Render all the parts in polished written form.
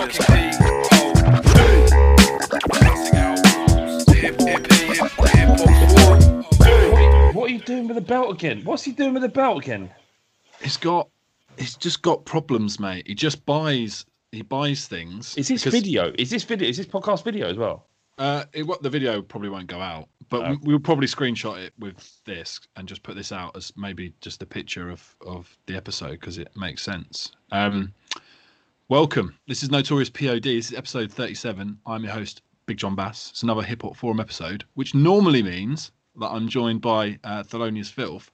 What are you doing with the belt again? What's he doing with the belt again? He's just got problems, mate. He just buys. He buys things. Is this video? Is this video? Is this podcast video as well? The video probably won't go out, but we'll probably screenshot it with this and just put this out as maybe just a picture of the episode because it makes sense. Welcome. This is Notorious P.O.D. This is episode 37. I'm your host, Big John Bass. It's another HipHop Forum episode, which normally means that I'm joined by Thelonious Filth.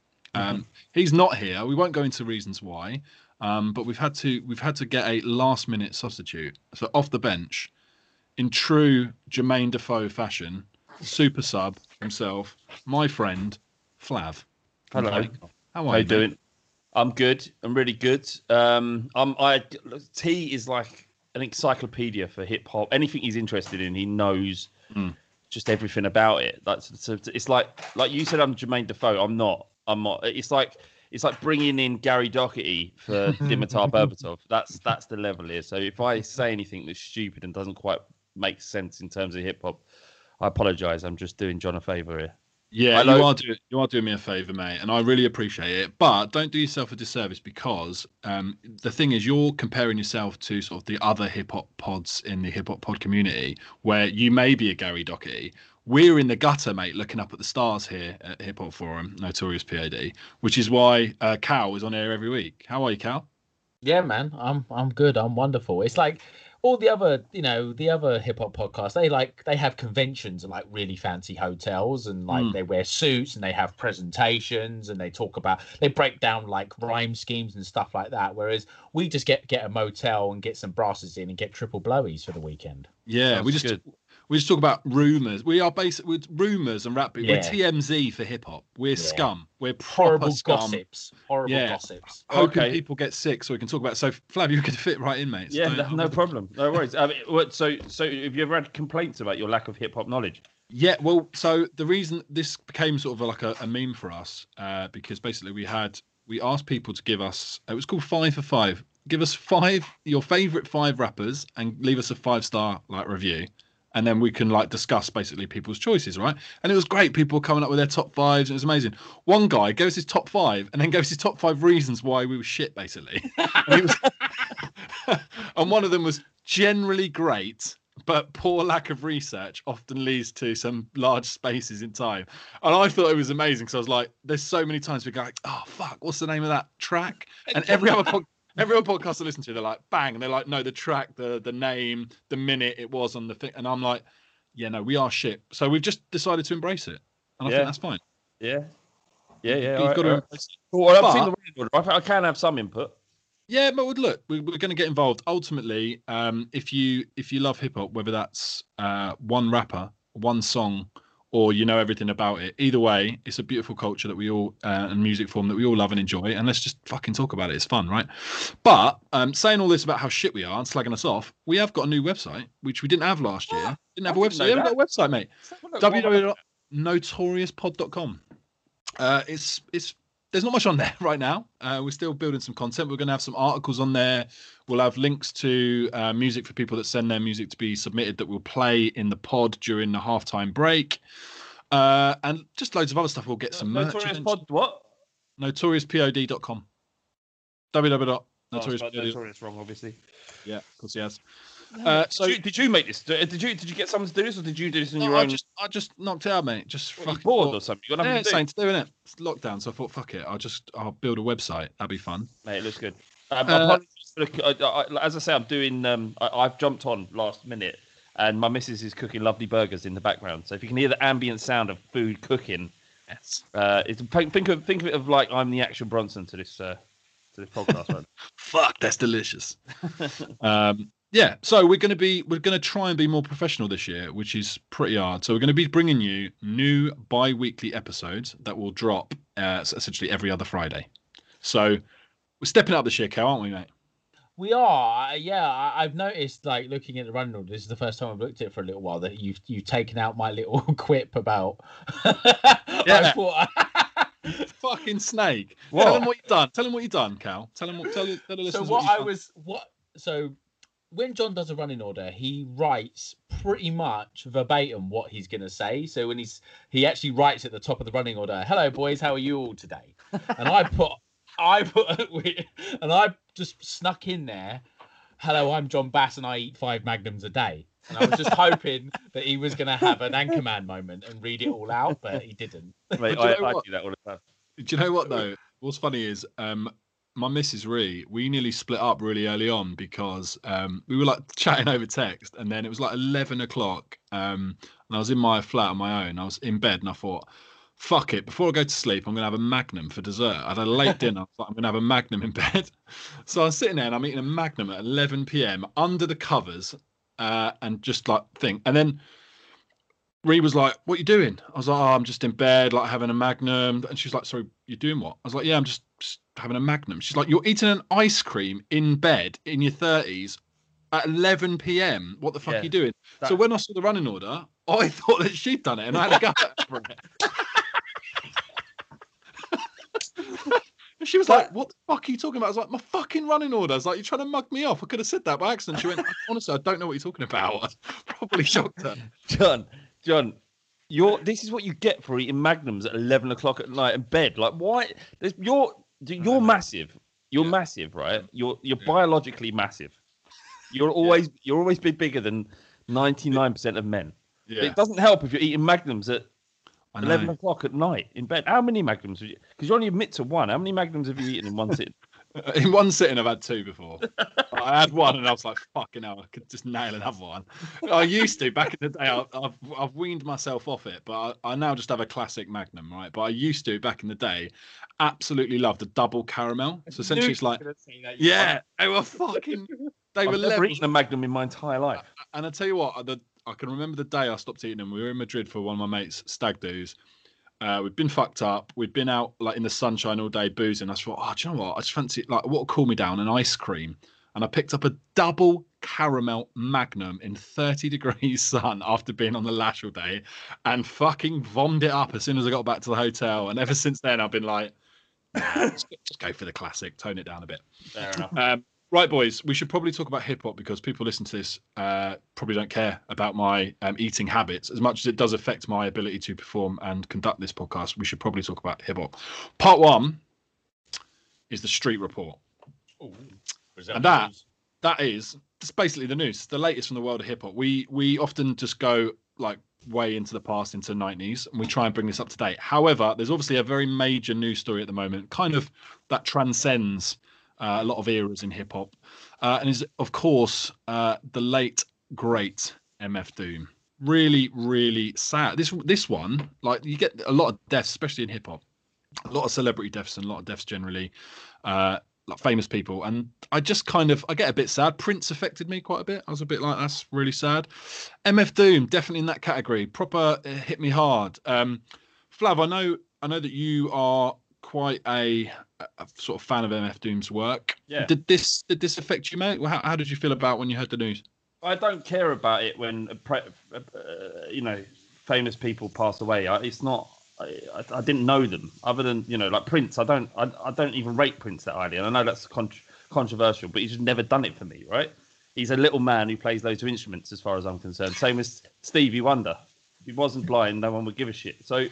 He's not here. We won't go into reasons why, but we've had to get a last minute substitute. So off the bench. In true Jermaine Defoe fashion, super sub himself, my friend, Flav. Hello. Okay. How are you doing? I'm good. I'm really good. T is like an encyclopedia for hip hop. Anything he's interested in, he knows just everything about it. It's like you said, I'm Jermaine Defoe. I'm not. It's like bringing in Gary Doherty for Dimitar Berbatov. That's the level here. So if I say anything that's stupid and doesn't quite make sense in terms of hip hop, I apologise. I'm just doing John a favour here. Yeah, you are doing me a favour, mate, and I really appreciate it. But don't do yourself a disservice because the thing is, you're comparing yourself to sort of the other hip hop pods in the hip hop pod community, where you may be a Gary Doherty. We're in the gutter, mate, looking up at the stars here at Hip Hop Forum, Notorious P.O.D., which is why Cal is on air every week. How are you, Cal? Yeah, man, I'm good. I'm wonderful. It's like all the other, the other hip hop podcasts. They have conventions and like really fancy hotels and like they wear suits and they have presentations and they break down like rhyme schemes and stuff like that. Whereas we just get a motel and get some brasses in and get triple blowies for the weekend. Yeah, sounds good. We just talk about rumours. We are basically rumours and rap. Yeah. We're TMZ for hip-hop. We're scum. We're horrible scum. Horrible gossips. Hoping people get sick so we can talk about it. So, Flav, you could fit right in, mate. Yeah, no problem. No worries. I mean, so have you ever had complaints about your lack of hip-hop knowledge? Yeah, well, so the reason this became sort of like a meme for us, because basically we asked people to give us, it was called 5 for 5. Give us your favourite 5 rappers and leave us a 5-star like review. And then we can like discuss basically people's choices, right? And it was great. People coming up with their top 5s. It was amazing. One guy gave us his top 5 and then gave us his top 5 reasons why we were shit, basically. And one of them was generally great, but poor lack of research often leads to some large spaces in time. And I thought it was amazing because I was like, there's so many times we go, like, oh, fuck, what's the name of that track? And every other podcast. Every other podcast I listen to, they're like, bang. And they're like, no, the track, the name, the minute it was on the thing. And I'm like, yeah, no, we are shit. So we've just decided to embrace it. And I think that's fine. Yeah. I can have some input. Yeah, but look, we're going to get involved. Ultimately, if you love hip-hop, whether that's one rapper, one song, or you know everything about it. Either way, it's a beautiful culture that we all and music form that we all love and enjoy. And let's just fucking talk about it. It's fun, right? But saying all this about how shit we are and slagging us off, we have got a new website, which we didn't have last year. We haven't got a website, mate. www.notoriouspod.com. There's not much on there right now. We're still building some content. We're going to have some articles on there. We'll have links to music for people that send their music to be submitted that we'll play in the pod during the halftime break. And just loads of other stuff. We'll get some merch. Notorious Pod, what? NotoriousPod.com. www.notoriouspod.com. Notorious wrong, obviously. Yeah, of course he has. Did you make this? Did you get someone to do this, or did you do this on your own? I just knocked it out, mate. Just fucking bored or something. You got nothing to do, innit? It's lockdown, so I thought, fuck it. I'll build a website. That'd be fun. Mate, it looks good. As I say, I'm doing. I've jumped on last minute, and my missus is cooking lovely burgers in the background. So if you can hear the ambient sound of food cooking, think of it of like I'm the Action Bronson to this podcast. Right? Fuck, that's delicious. Yeah, so we're going to try and be more professional this year, which is pretty hard. So we're going to be bringing you new bi-weekly episodes that will drop essentially every other Friday. So we're stepping up this year, Cal, aren't we, mate? We are, yeah. I've noticed, like, looking at the rundown, this is the first time I've looked at it for a little while, that you've taken out my little quip about... Fucking snake. What? Tell him what you've done, Cal. Tell him what... Tell the listeners what you've done. when John does a running order, he writes pretty much verbatim what he's going to say. So when he actually writes at the top of the running order, "Hello boys, how are you all today?" And I just snuck in there, "Hello, I'm John Bass and I eat 5 magnums a day." And I was just hoping that he was going to have an Anchorman moment and read it all out, but he didn't. Mate, I do that all the time. Do you know what, though? What's funny is my missus, Ree, we nearly split up really early on because we were like chatting over text, and then it was like 11 o'clock and I was in my flat on my own. I was in bed and I thought, fuck it, before I go to sleep, I'm going to have a Magnum for dessert. I had a late dinner. I was like, I'm going to have a Magnum in bed. So I was sitting there and I'm eating a Magnum at 11 p.m. under the covers and just like thing. And then Ree was like, "What are you doing?" I was like, "Oh, I'm just in bed, like having a Magnum." And she's like, "Sorry, you're doing what?" I was like, "Yeah, I'm just having a Magnum." She's like, "You're eating an ice cream in bed in your 30s at 11 p.m. What the fuck are you doing?" That... So when I saw the running order, I thought that she'd done it and I had to go for it. She was like, "What the fuck are you talking about?" I was like, "My fucking running order." I was like, "You're trying to mug me off. I could have said that by accident." She went, "Honestly, I don't know what you're talking about." I probably shocked her. John, this is what you get for eating Magnums at 11 o'clock at night in bed. Like, why? You're massive. You're massive, right? You're biologically massive. You're always be bigger than 99% of men. Yeah. It doesn't help if you're eating Magnums at 11 o'clock at night in bed. How many Magnums? Because you only admit to one. How many Magnums have you eaten in one sitting? In one sitting, I've had two before. I had one and I was like, fucking hell, I could just nail another one. I used to. Back in the day, I've weaned myself off it, but I now just have a classic Magnum, right? But I used to, back in the day, absolutely love the double caramel. So essentially it's like, they were fucking... They were never eaten a Magnum in my entire life. And I tell you what, I can remember the day I stopped eating them. We were in Madrid for one of my mates' stag do's. We'd been fucked up. We'd been out like in the sunshine all day boozing. I thought, do you know what? I just fancy like what'll cool me down? An ice cream. And I picked up a double caramel Magnum in 30 degrees sun after being on the lash all day, and fucking vomed it up as soon as I got back to the hotel. And ever since then, I've been like, just go for the classic. Tone it down a bit. Fair enough. Right, boys, we should probably talk about hip-hop because people listen to this probably don't care about my eating habits. As much as it does affect my ability to perform and conduct this podcast, we should probably talk about hip-hop. Part one is the street report. Ooh, and that is just basically the news. It's the latest from the world of hip-hop. We often just go like way into the past, into the 90s, and we try and bring this up to date. However, there's obviously a very major news story at the moment, kind of that transcends... a lot of eras in hip hop, and is of course the late great MF Doom. Really, really sad. This one, like you get a lot of deaths, especially in hip hop, a lot of celebrity deaths and a lot of deaths generally, like famous people. And I get a bit sad. Prince affected me quite a bit. I was a bit like, that's really sad. MF Doom definitely in that category. Proper hit me hard. Flav, I know that you are quite a sort of fan of MF Doom's work. Yeah. Did this affect you, mate? How did you feel about when you heard the news? I don't care about it when famous people pass away. I didn't know them other than like Prince. I don't even rate Prince that highly, and I know that's controversial, but he's just never done it for me, right? He's a little man who plays those two instruments, as far as I'm concerned. Same as Stevie Wonder. If he wasn't blind, no one would give a shit. So.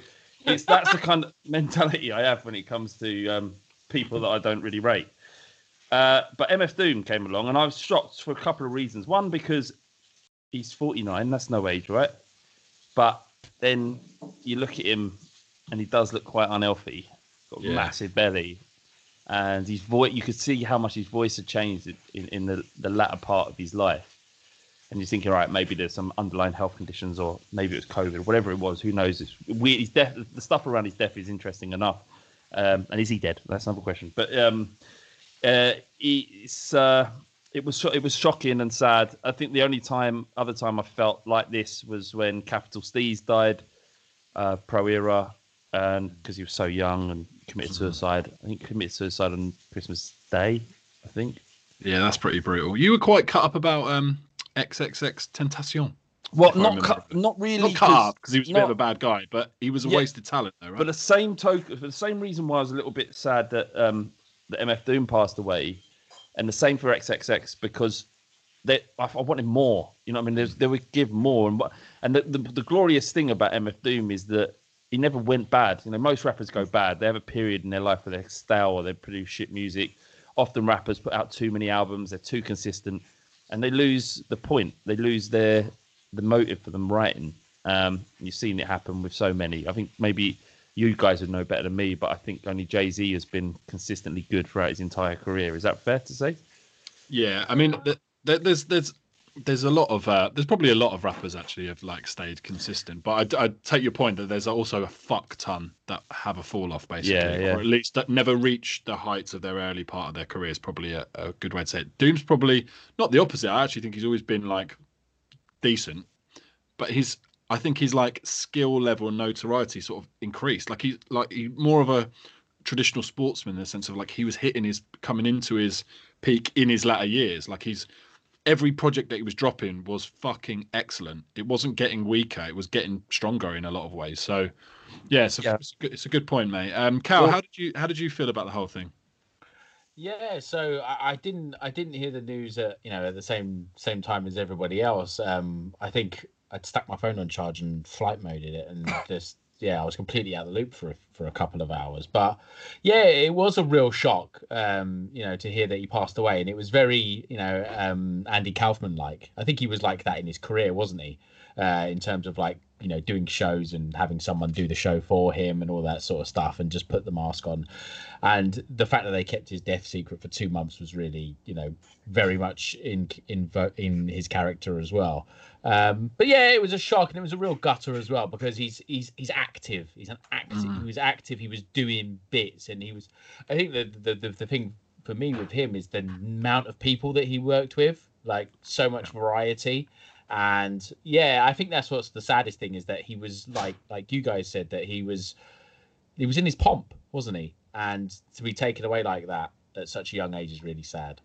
That's the kind of mentality I have when it comes to people that I don't really rate. But MF Doom came along, and I was shocked for a couple of reasons. One, because he's 49; that's no age, right? But then you look at him, and he does look quite unhealthy. Got a massive belly, and his voice—you could see how much his voice had changed in the latter part of his life. And you're thinking, all right, maybe there's some underlying health conditions, or maybe it was COVID, whatever it was. Who knows? It's weird. His death, the stuff around his death is interesting enough. And is he dead? That's another question. But it was shocking and sad. I think the only other time I felt like this was when Capital Steez died, Pro-Era, and because he was so young and committed suicide. I think he committed suicide on Christmas Day. I think. Yeah, that's pretty brutal. You were quite cut up about. XXX Tentacion. Well, not really cut up because he was a bit of a bad guy, but he was a wasted talent, though, right? But for the same reason why I was a little bit sad that MF Doom passed away, and the same for XXX, because I wanted more. You know what I mean? They would give more. And the glorious thing about MF Doom is that he never went bad. You know, most rappers go bad. They have a period in their life where they're stale or they produce shit music. Often rappers put out too many albums. They're too consistent. And they lose the point. They lose the motive for them writing. You've seen it happen with so many. I think maybe you guys would know better than me, but I think only Jay-Z has been consistently good throughout his entire career. Is that fair to say? Yeah, I mean, there's a lot of there's probably a lot of rappers actually have like stayed consistent, but I take your point that there's also a fuck ton that have a fall off basically, or at least that never reach the heights of their early part of their career is probably a good way to say it. Doom's probably not the opposite. I actually think he's always been like decent, but I think he's like skill level and notoriety sort of increased. Like he's more of a traditional sportsman in the sense of like he was hitting his coming into his peak in his latter years. Like every project that he was dropping was fucking excellent. It wasn't getting weaker. It was getting stronger in a lot of ways. So yeah, it's a good point, mate. Cal, how did you feel about the whole thing? Yeah, so I didn't hear the news at, you know, at the same time as everybody else. I think I'd stuck my phone on charge and flight moded it, and just I was completely out of the loop for a couple of hours. But yeah, it was a real shock, you know, to hear that he passed away, and it was very, you know, Andy Kaufman like. I think he was like that in his career, wasn't he? In terms of like, you know, doing shows and having someone do the show for him and all that sort of stuff, and just put the mask on. And the fact that they kept his death secret for 2 months was really, you know, very much in his character as well. But yeah, it was a shock, and it was a real gutter as well, because he's active. He's an active. He was active. He was doing bits, and he was. I think the thing for me with him is the amount of people that he worked with, like so much variety. And yeah, I think that's what's the saddest thing, is that he was like you guys said, that he was in his pomp, wasn't he? And to be taken away like that at such a young age is really sad.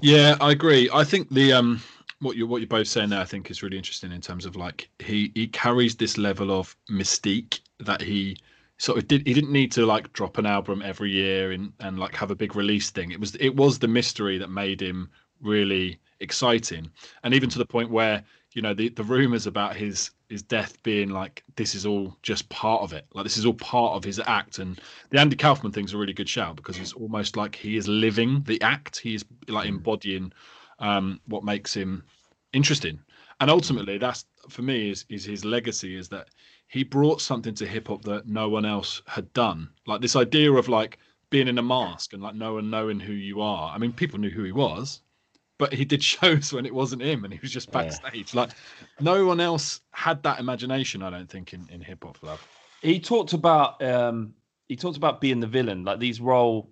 Yeah, I agree. I think the what you're both saying there, I think, is really interesting in terms of like he carries this level of mystique that he sort of did. He didn't need to like drop an album every year and like have a big release thing. It was the mystery that made him really exciting, and even to the point where, you know, the rumors about his death being like, this is all just part of it, like this is all part of his act. And the Andy Kaufman thing's a really good shout, because it's almost like he is living the act. He is like embodying what makes him interesting, and ultimately that's, for me, is his legacy, is that he brought something to hip hop that no one else had done, like this idea of like being in a mask and like no one knowing who you are. I mean, people knew who he was, but he did shows when it wasn't him, and he was just backstage. Yeah. Like no one else had that imagination, I don't think, in hip hop love. He talked about being the villain, like these role,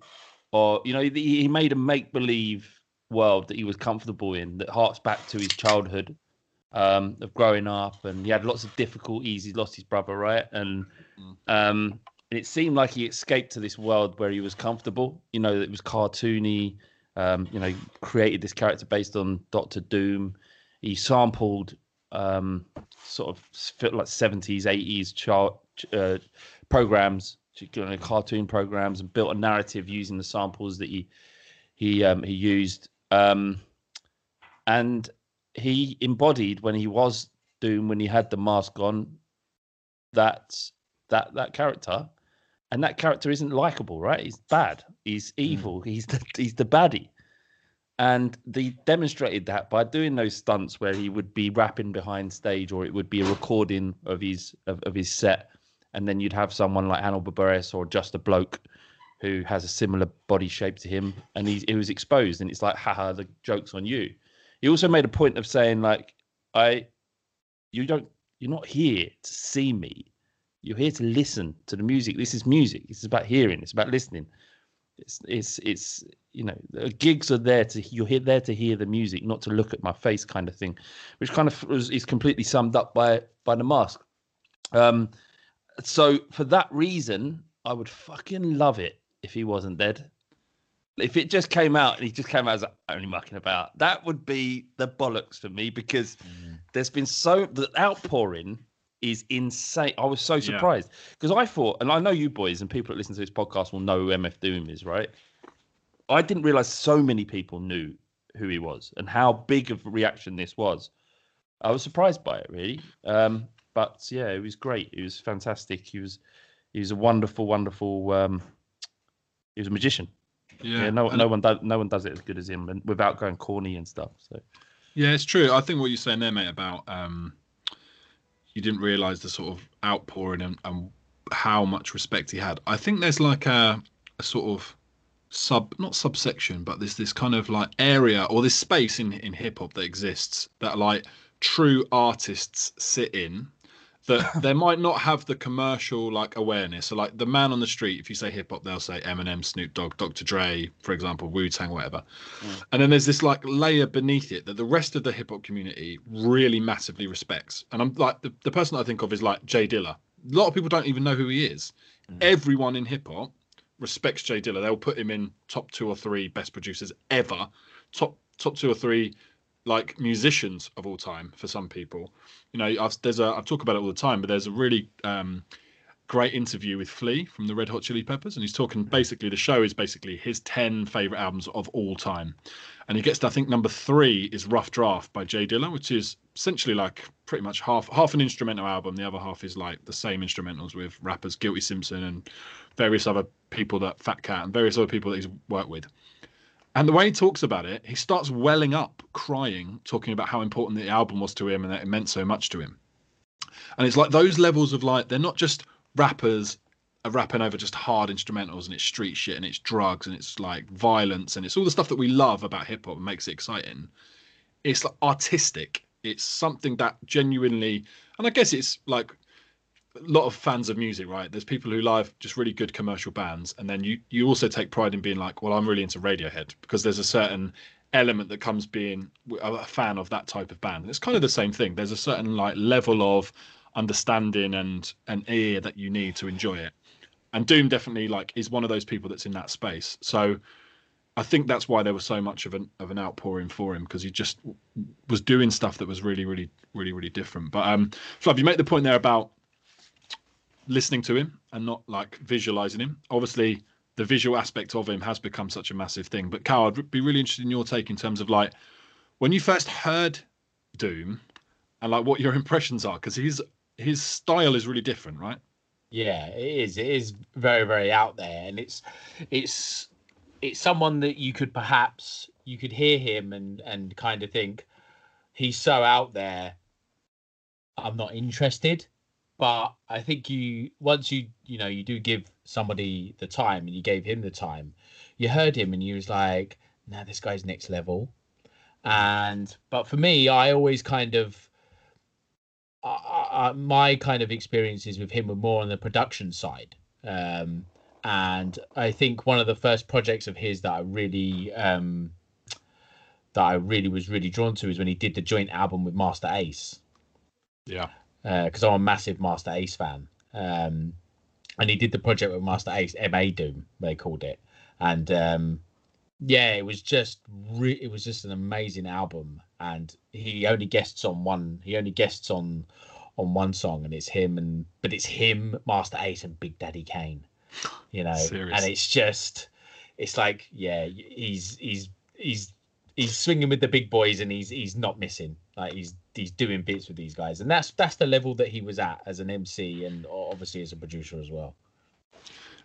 or, you know, he made a make believe world that he was comfortable in, that harks back to his childhood, of growing up, and he had lots of difficulties. He lost his brother, right? And and it seemed like he escaped to this world where he was comfortable. You know, it was cartoony. You know, created this character based on Dr. Doom. He sampled sort of like 70s, 80s programs, you know, cartoon programs, and built a narrative using the samples that he used. And he embodied, when he was Doom, when he had the mask on, that character. And that character isn't likable, right? He's bad. He's evil. He's the baddie. And they demonstrated that by doing those stunts where he would be rapping behind stage, or it would be a recording of his set. And then you'd have someone like Hannibal Buress, or just a bloke who has a similar body shape to him. And he was exposed, and it's like, haha, the joke's on you. He also made a point of saying, like, you're not here to see me. You're here to listen to the music. This is music. This is about hearing. It's about listening. It's you know, the gigs are there to hear the music, not to look at my face, kind of thing, which kind of is completely summed up by the mask. So for that reason, I would fucking love it if he wasn't dead. If it just came out and he just came out as like, only mucking about, that would be the bollocks for me, because there's been the outpouring is insane. I was so surprised, because I thought, and I know you boys and people that listen to this podcast will know who MF Doom is, right? I didn't realize so many people knew who he was and how big of a reaction this was. I was surprised by it, really. But yeah, it was great. It was fantastic. He was a wonderful, wonderful. He was a magician. Yeah, no one does it as good as him, and without going corny and stuff. So yeah, it's true. I think what you're saying there, mate, about you didn't realise the sort of outpouring and how much respect he had. I think there's like a sort of not subsection, but there's this kind of like area or this space in hip hop that exists that like true artists sit in. That they might not have the commercial like awareness. So like the man on the street, if you say hip hop, they'll say Eminem, Snoop Dogg, Dr. Dre, for example, Wu-Tang, whatever. Mm. And then there's this like layer beneath it that the rest of the hip hop community really massively respects. And I'm like the person that I think of is like Jay Dilla. A lot of people don't even know who he is. Mm. Everyone in hip hop respects Jay Dilla. They'll put him in top 2 or 3 best producers ever. Top 2 or 3 like musicians of all time for some people. You know, I've talked about it all the time, but there's a really great interview with Flea from the Red Hot Chili Peppers, and he's talking basically, the show is basically his 10 favourite albums of all time. And he gets to, I think, number 3 is Rough Draft by Jay Dilla, which is essentially like pretty much half an instrumental album. The other half is like the same instrumentals with rappers Guilty Simpson and various other people that Fat Cat and various other people that he's worked with. And the way he talks about it, he starts welling up, crying, talking about how important the album was to him and that it meant so much to him. And it's like those levels of like, they're not just rappers rapping over just hard instrumentals and it's street shit and it's drugs and it's like violence and it's all the stuff that we love about hip hop and makes it exciting. It's like artistic. It's something that genuinely, and I guess it's like a lot of fans of music, right? There's people who love just really good commercial bands, and then you also take pride in being like, well, I'm really into Radiohead, because there's a certain element that comes being a fan of that type of band. And it's kind of the same thing. There's a certain like level of understanding and an ear that you need to enjoy it. And Doom definitely like is one of those people that's in that space. So I think that's why there was so much of an outpouring for him, because he just was doing stuff that was really, really, really, really different. But Flav, you make the point there about listening to him and not like visualizing him. Obviously the visual aspect of him has become such a massive thing, but Cal, I'd be really interested in your take in terms of like when you first heard Doom and like what your impressions are, because his style is really different, right? Yeah, it is very, very out there, and it's someone that you could hear him and kind of think he's so out there, I'm not interested. But I think once you do give somebody the time, and you gave him the time, you heard him and you was like, nah, this guy's next level. But for me, I always kind of, my kind of experiences with him were more on the production side. And I think one of the first projects of his that I really, was really drawn to is when he did the joint album with Master Ace. Yeah. Because I'm a massive Master Ace fan, and he did the project with Master Ace, MF Doom they called it, and it was just an amazing album. And he only guests on one song, and it's him, Master Ace, and Big Daddy Kane, you know. Serious. And he's swinging with the big boys, and he's not missing. Like he's doing bits with these guys, and that's the level that he was at as an MC and obviously as a producer as well.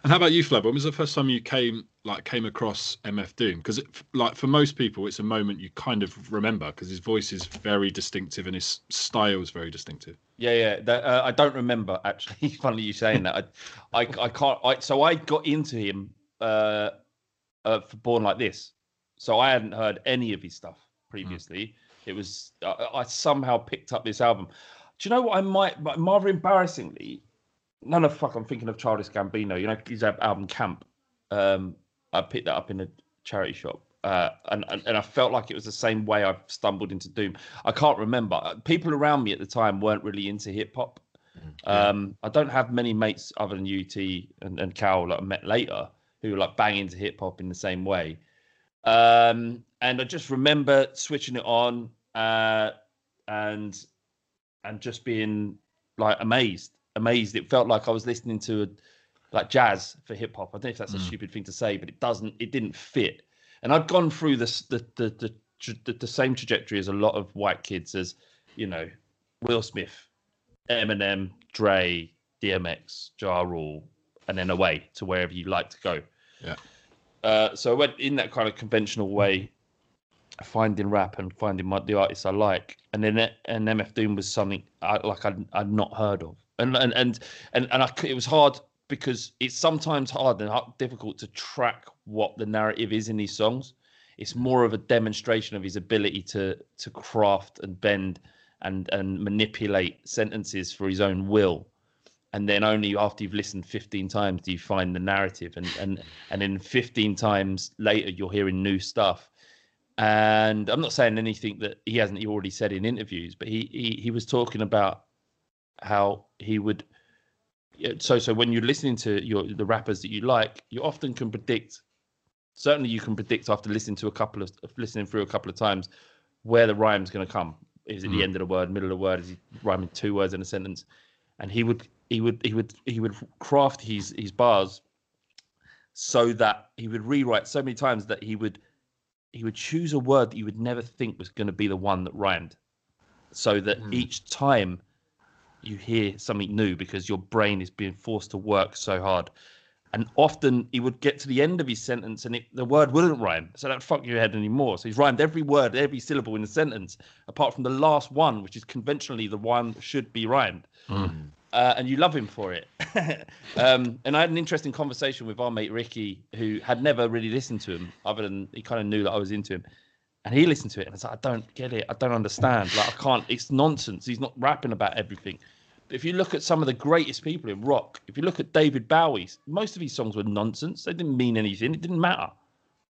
And how about you, Flab? When was the first time you came across MF Doom? Because like for most people, it's a moment you kind of remember because his voice is very distinctive and his style is very distinctive. Yeah. I don't remember actually. Funnily you saying that. I can't. So I got into him for Born Like This. So I hadn't heard any of his stuff previously. Mm. It was I somehow picked up this album. Do you know what I might rather embarrassingly? I'm thinking of Childish Gambino. You know his album Camp. I picked that up in a charity shop, and I felt like it was the same way I stumbled into Doom. I can't remember. People around me at the time weren't really into hip hop. Yeah. I don't have many mates other than UT and Cal that I met later who were like bang into hip hop in the same way. And I just remember switching it on and just being like amazed. It felt like I was listening to like jazz for hip hop. I don't know if that's a stupid thing to say, but it didn't fit. And I'd gone through the the same trajectory as a lot of white kids, as, you know, Will Smith, Eminem, Dre, DMX, Ja Rule, and then away to wherever you like to go. Yeah. So I went in that kind of conventional way, finding rap and finding the artists I like, and then MF Doom was something I'd not heard of, and it was hard, because it's sometimes hard and difficult to track what the narrative is in these songs. It's more of a demonstration of his ability to craft and bend and manipulate sentences for his own will. And then only after you've listened 15 times do you find the narrative. And then 15 times later, you're hearing new stuff. And I'm not saying anything that he hasn't already said in interviews, but he was talking about how he would... So when you're listening to the rappers that you like, you often can predict... Certainly you can predict after listening through a couple of times where the rhyme's going to come. Is it the end of the word, middle of the word? Is he rhyming two words in a sentence? And he would craft his bars so that he would rewrite so many times that he would choose a word that you would never think was going to be the one that rhymed, so that each time you hear something new, because your brain is being forced to work so hard. And often he would get to the end of his sentence and the word wouldn't rhyme. So that'd fuck your head anymore. So he's rhymed every word, every syllable in the sentence, apart from the last one, which is conventionally the one that should be rhymed. And you love him for it. And I had an interesting conversation with our mate Ricky, who had never really listened to him, other than he kind of knew that I was into him. And he listened to it and it's like, I don't get it. I don't understand. Like, I can't. It's nonsense. He's not rapping about everything. If you look at some of the greatest people in rock, if you look at David Bowie, most of his songs were nonsense. They didn't mean anything. It didn't matter.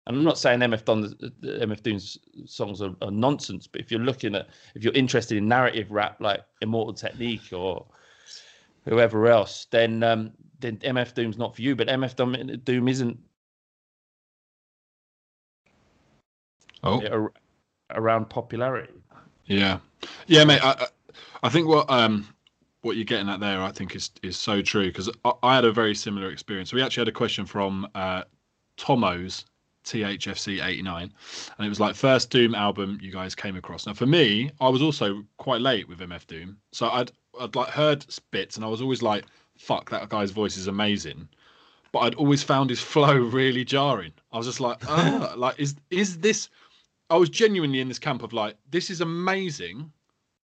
And I'm not saying MF Doom's songs are nonsense, but if you're interested in narrative rap, like Immortal Technique or whoever else, then MF Doom's not for you. But MF Doom isn't around popularity. Yeah. Yeah, mate. I think what you're getting at there, I think, is so true, because I had a very similar experience. We actually had a question from Tomo's THFC89, and it was like, first Doom album you guys came across. Now, for me, I was also quite late with MF Doom, so I'd like heard bits, and I was always like, fuck, that guy's voice is amazing, but I'd always found his flow really jarring. I was just like, like is this? I was genuinely in this camp of like, this is amazing,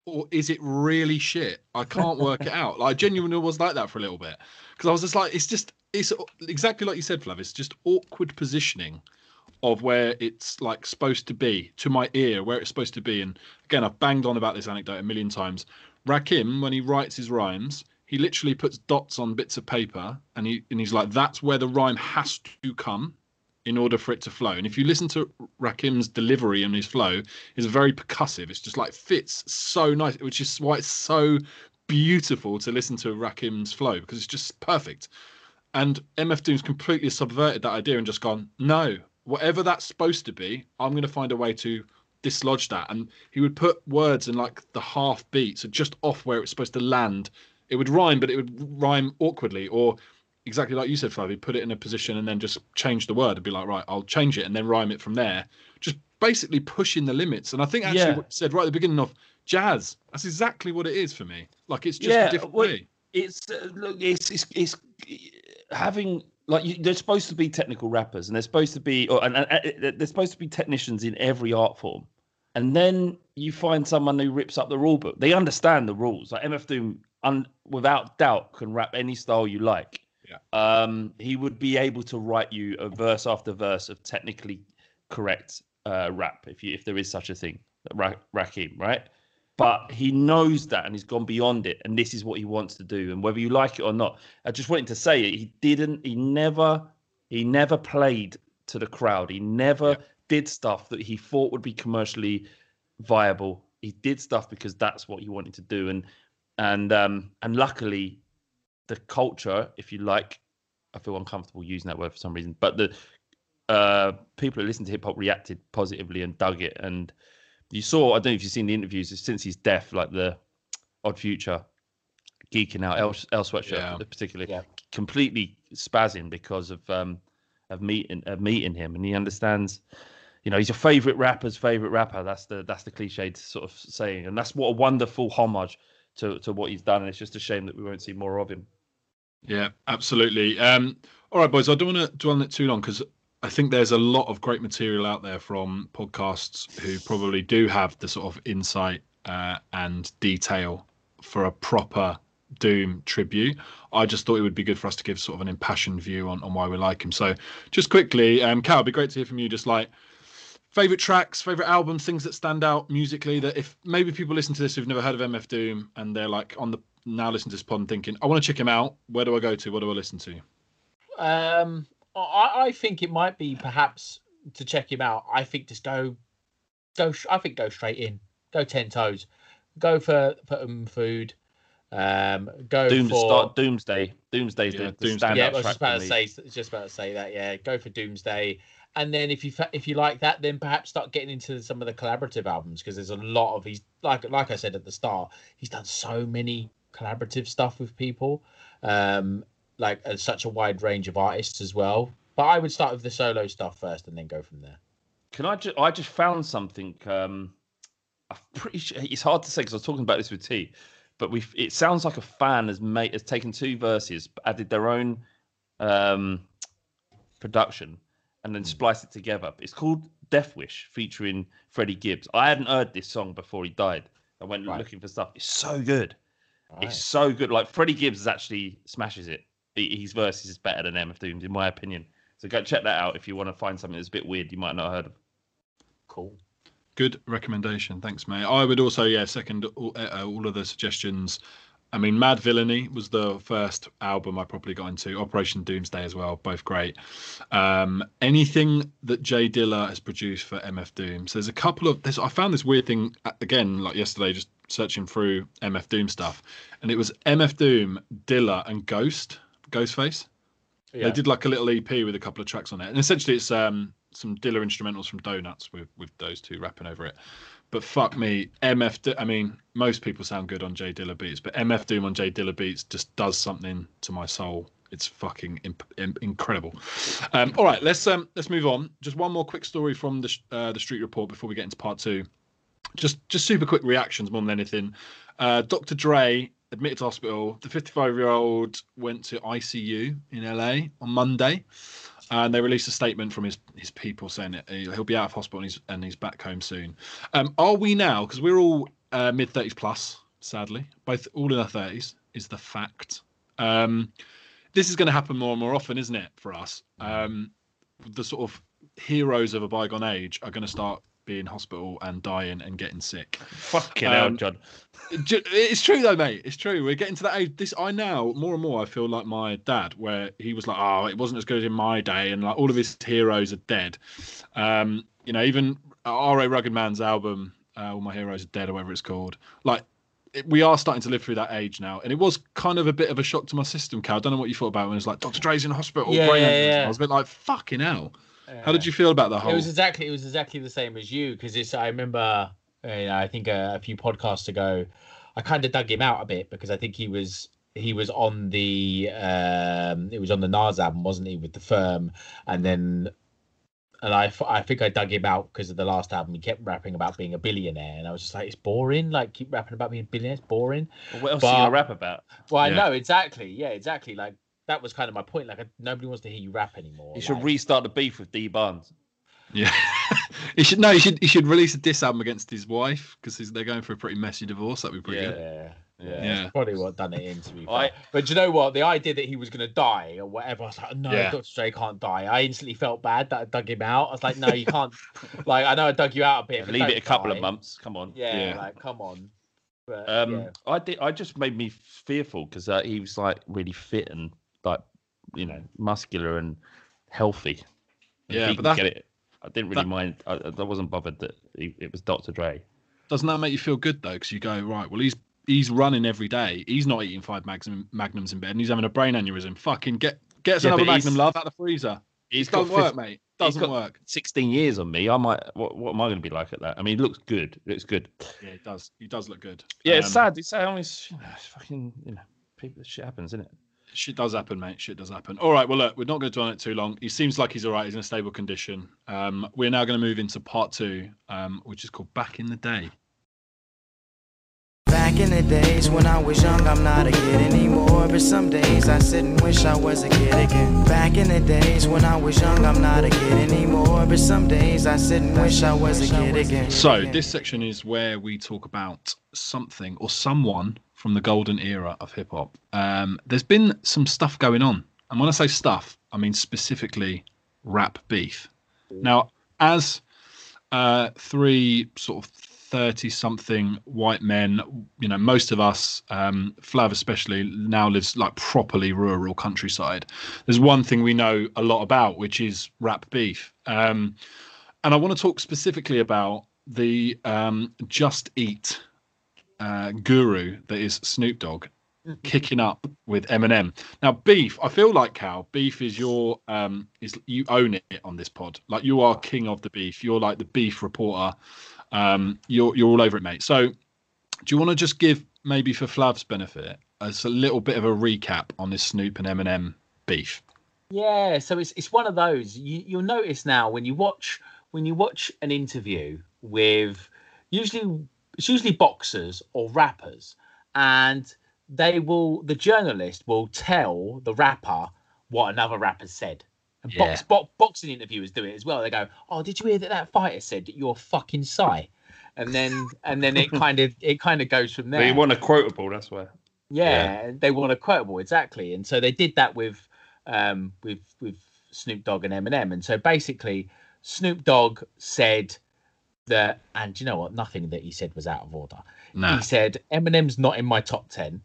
or is it really shit? I can't work it out. Like, I genuinely was like that for a little bit, because I was just like, it's exactly like you said, Flav. It's just awkward positioning of where it's like supposed to be, to my ear, where it's supposed to be. And again, I've banged on about this anecdote a million times. Rakim, when he writes his rhymes, he literally puts dots on bits of paper, and he's like, that's where the rhyme has to come in order for it to flow. And if you listen to Rakim's delivery and his flow, it's very percussive. It's just like fits so nice, which is why it's so beautiful to listen to Rakim's flow, because it's just perfect. And MF Doom's completely subverted that idea and just gone, no, whatever that's supposed to be, I'm going to find a way to dislodge that. And he would put words in like the half beat, so just off where it's supposed to land. It would rhyme, but it would rhyme awkwardly, or... Exactly like you said, Flav, put it in a position and then just change the word and be like, right, I'll change it and then rhyme it from there. Just basically pushing the limits. And I think actually what you said right at the beginning of jazz, that's exactly what it is for me. Like, it's just a different way. It's having, like, they're supposed to be technical rappers, and they're supposed to be, they're supposed to be technicians in every art form. And then you find someone who rips up the rule book. They understand the rules. Like MF Doom, without doubt, can rap any style you like. Yeah. He would be able to write you a verse after verse of technically correct rap, if there is such a thing, Rakim, right? But he knows that, and he's gone beyond it, and this is what he wants to do. And whether you like it or not, I just wanted to say it. He never played to the crowd. He never did stuff that he thought would be commercially viable. He did stuff because that's what he wanted to do, and luckily, the culture, if you like, I feel uncomfortable using that word for some reason, but the people who listened to hip hop reacted positively and dug it. And you saw, I don't know if you've seen the interviews since his death, like the Odd Future geeking out, El Sweatshirt particularly, completely spazzing because of meeting him, and he understands. you know, he's your favorite rapper's favorite rapper. That's the cliched sort of saying, and that's what a wonderful homage to what he's done. And it's just a shame that we won't see more of him. Yeah, absolutely. All right, boys, I don't want to dwell on it too long because I think there's a lot of great material out there from podcasts who probably do have the sort of insight and detail for a proper Doom tribute. I just thought it would be good for us to give sort of an impassioned view on why we like him. So just quickly, Cal, it'd be great to hear from you, just like favorite tracks, favorite albums, things that stand out musically, that if maybe people listen to this who've never heard of MF Doom and they're like on the now listen to this pod and thinking, I want to check him out, where do I go to, what do I listen to? I think it might be perhaps to check him out. I think just go straight in, go 10 toes, go for food. Go for start Doomsday. Doomsday's the standout track. I was just about to say that. Yeah, go for Doomsday, and then if you like that, then perhaps start getting into some of the collaborative albums, because there's a lot of these. Like I said at the start, he's done so many collaborative stuff with people, like such a wide range of artists as well. But I would start with the solo stuff first, and then go from there. Can I just found something? I'm pretty sure it's hard to say because I was talking about this with T. But it sounds like a fan has taken two verses, added their own production, and then spliced it together. It's called Death Wish, featuring Freddie Gibbs. I hadn't heard this song before he died. I went looking for stuff. It's so good. Right. It's so good. Like, Freddie Gibbs actually smashes it. His verses is better than MF Doom's, in my opinion. So go check that out if you want to find something that's a bit weird you might not have heard of. Cool. Good recommendation. Thanks, mate. I would also, second all of the suggestions. I mean, Mad Villainy was the first album I probably got into. Operation Doomsday as well, both great. Anything that Jay Dilla has produced for MF Doom. So there's a couple of... I found this weird thing, again, like yesterday, just searching through MF Doom stuff. And it was MF Doom, Dilla, and Ghostface. Yeah. They did like a little EP with a couple of tracks on it. And essentially it's... some Dilla instrumentals from Donuts with those two rapping over it. But fuck me, I mean, most people sound good on Jay Dilla beats, but MF Doom on Jay Dilla beats just does something to my soul. It's fucking incredible. All right, let's move on. Just one more quick story from the Street Report before we get into part two. Just super quick reactions more than anything. Dr. Dre admitted to hospital. The 55-year-old went to ICU in LA on Monday. And they released a statement from his people saying that he'll be out of hospital and he's back home soon. Are we now? Because we're all mid-30s plus, sadly. Both all in our 30s is the fact. This is going to happen more and more often, isn't it, for us? The sort of heroes of a bygone age are going to start being in hospital and dying and getting sick. Fucking hell, John. It's true though, mate. It's true. We're getting to that age. More and more I feel like my dad, where he was like, "Oh, it wasn't as good in my day," and like all of his heroes are dead. You know, even R.A. Rugged Man's album, "All My Heroes Are Dead" or whatever it's called. Like, we are starting to live through that age now, and it was kind of a bit of a shock to my system, Cal. I don't know what you thought about it when it was like, "Dr. Dre's in hospital." Yeah. I was a bit like, "Fucking hell." How did you feel about the whole? It was exactly the same as you, because it's. I remember, I think a few podcasts ago, I kind of dug him out a bit because I think he was on the it was on the Nas album, wasn't he, with The Firm, and I think I dug him out because of the last album he kept rapping about being a billionaire, and I was just like, it's boring, like keep rapping about being a billionaire, it's boring. Well, what else do you rap about? Well, I know exactly like. That was kind of my point. Like, nobody wants to hear you rap anymore. You should restart the beef with D Barnes. Yeah, he should release a diss album against his wife because they're going for a pretty messy divorce. That'd be pretty good. Yeah. That's probably what done it in, to be fair. But you know what? The idea that he was going to die or whatever, I was like, no, Dr. Dre can't die. I instantly felt bad that I dug him out. I was like, no, you can't. Like, I know I dug you out a bit. But leave it a couple of months. Come on. Yeah. Like, come on. But, I just made me fearful because he was like really fit and. Like, muscular and healthy. And yeah, but I didn't really mind. I wasn't bothered that it was Dr. Dre. Doesn't that make you feel good though? Because you go, right, well, he's running every day. He's not eating 5 magnums in bed, and he's having a brain aneurysm. Fucking get us another magnum, love, out of the freezer. It doesn't work, mate. Doesn't work. 16 years on me. I might. What am I going to be like at that? I mean, it looks good. It looks good. Yeah, it does. He does look good. Yeah, it's sad. It's sad. It's fucking. People, shit happens, isn't it? Shit does happen, mate. Shit does happen. All right. Well, look, we're not going to dwell on it too long. He seems like he's all right. He's in a stable condition. We're now going to move into part two, which is called Back in the Day. Back in the days when I was young, I'm not a kid anymore. But some days I sit and wish I was a kid again. Back in the days when I was young, I'm not a kid anymore. But some days I sit and wish I was a kid again. So this section is where we talk about something or someone from the golden era of hip hop. There's been some stuff going on. And when I say stuff, I mean specifically rap beef. Now, as three sort of 30-something white men, you know, most of us, Flav especially, now lives like properly rural countryside. There's one thing we know a lot about, which is rap beef. And I want to talk specifically about the Just Eat guru that is Snoop Dogg kicking up with Eminem. Now, beef, I feel like, Cal, beef is your, you own it on this pod. Like, you are king of the beef. You're like the beef reporter. You're all over it, mate. So do you want to just give, maybe for Flav's benefit, as a little bit of a recap on this Snoop and Eminem beef? Yeah, so it's one of those. You'll notice now when you watch an interview with usually boxers or rappers, and the journalist will tell the rapper what another rapper said. Yeah. Boxing interviewers do it as well. They go, "Oh, did you hear that fighter said that you're fucking Psy?" And then it kind of goes from there. They want a quotable, that's why. Yeah, they want a quotable, exactly. And so they did that with Snoop Dogg and Eminem. And so basically, Snoop Dogg said that, and you know what? Nothing that he said was out of order. Nah. He said Eminem's not in my top 10.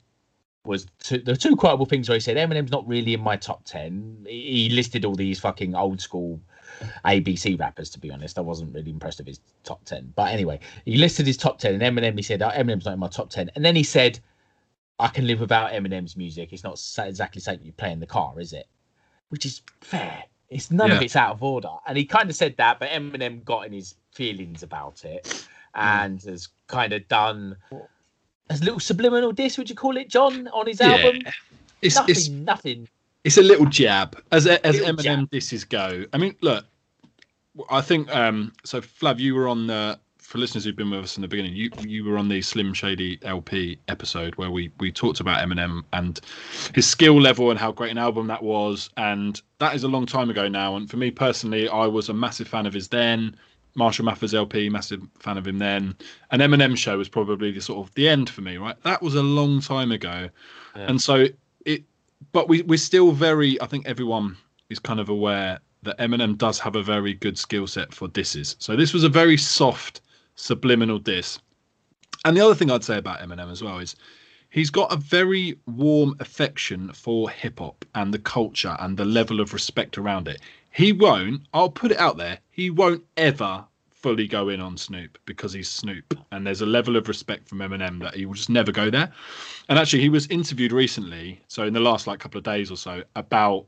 There were two quotable things where he said Eminem's not really in my top 10. He listed all these fucking old school ABC rappers, to be honest. I wasn't really impressed with his top 10. But anyway, he listed his top 10 and Eminem, he said, "Oh, Eminem's not in my top 10. And then he said, "I can live without Eminem's music. It's not exactly something you play in the car, is it?" Which is fair. It's none of it's out of order. And he kind of said that, but Eminem got in his feelings about it and has kind of done... a little subliminal diss, would you call it, John, on his album? It's nothing. It's a little jab, as Eminem disses go. I mean, look, I think so. Flav, you were on the, for listeners who've been with us in the beginning, you were on the Slim Shady LP episode where we talked about Eminem and his skill level and how great an album that was, and that is a long time ago now. And for me personally, I was a massive fan of his then. Marshall Mathers LP, massive fan of him then. And Eminem Show was probably the sort of the end for me, right? That was a long time ago. Yeah. And so we're still I think everyone is kind of aware that Eminem does have a very good skill set for disses. So this was a very soft, subliminal diss. And the other thing I'd say about Eminem as well is he's got a very warm affection for hip hop and the culture and the level of respect around it. He won't, I'll put it out there, he won't ever fully go in on Snoop because he's Snoop. And there's a level of respect from Eminem that he will just never go there. And actually, he was interviewed recently, so in the last couple of days or so, about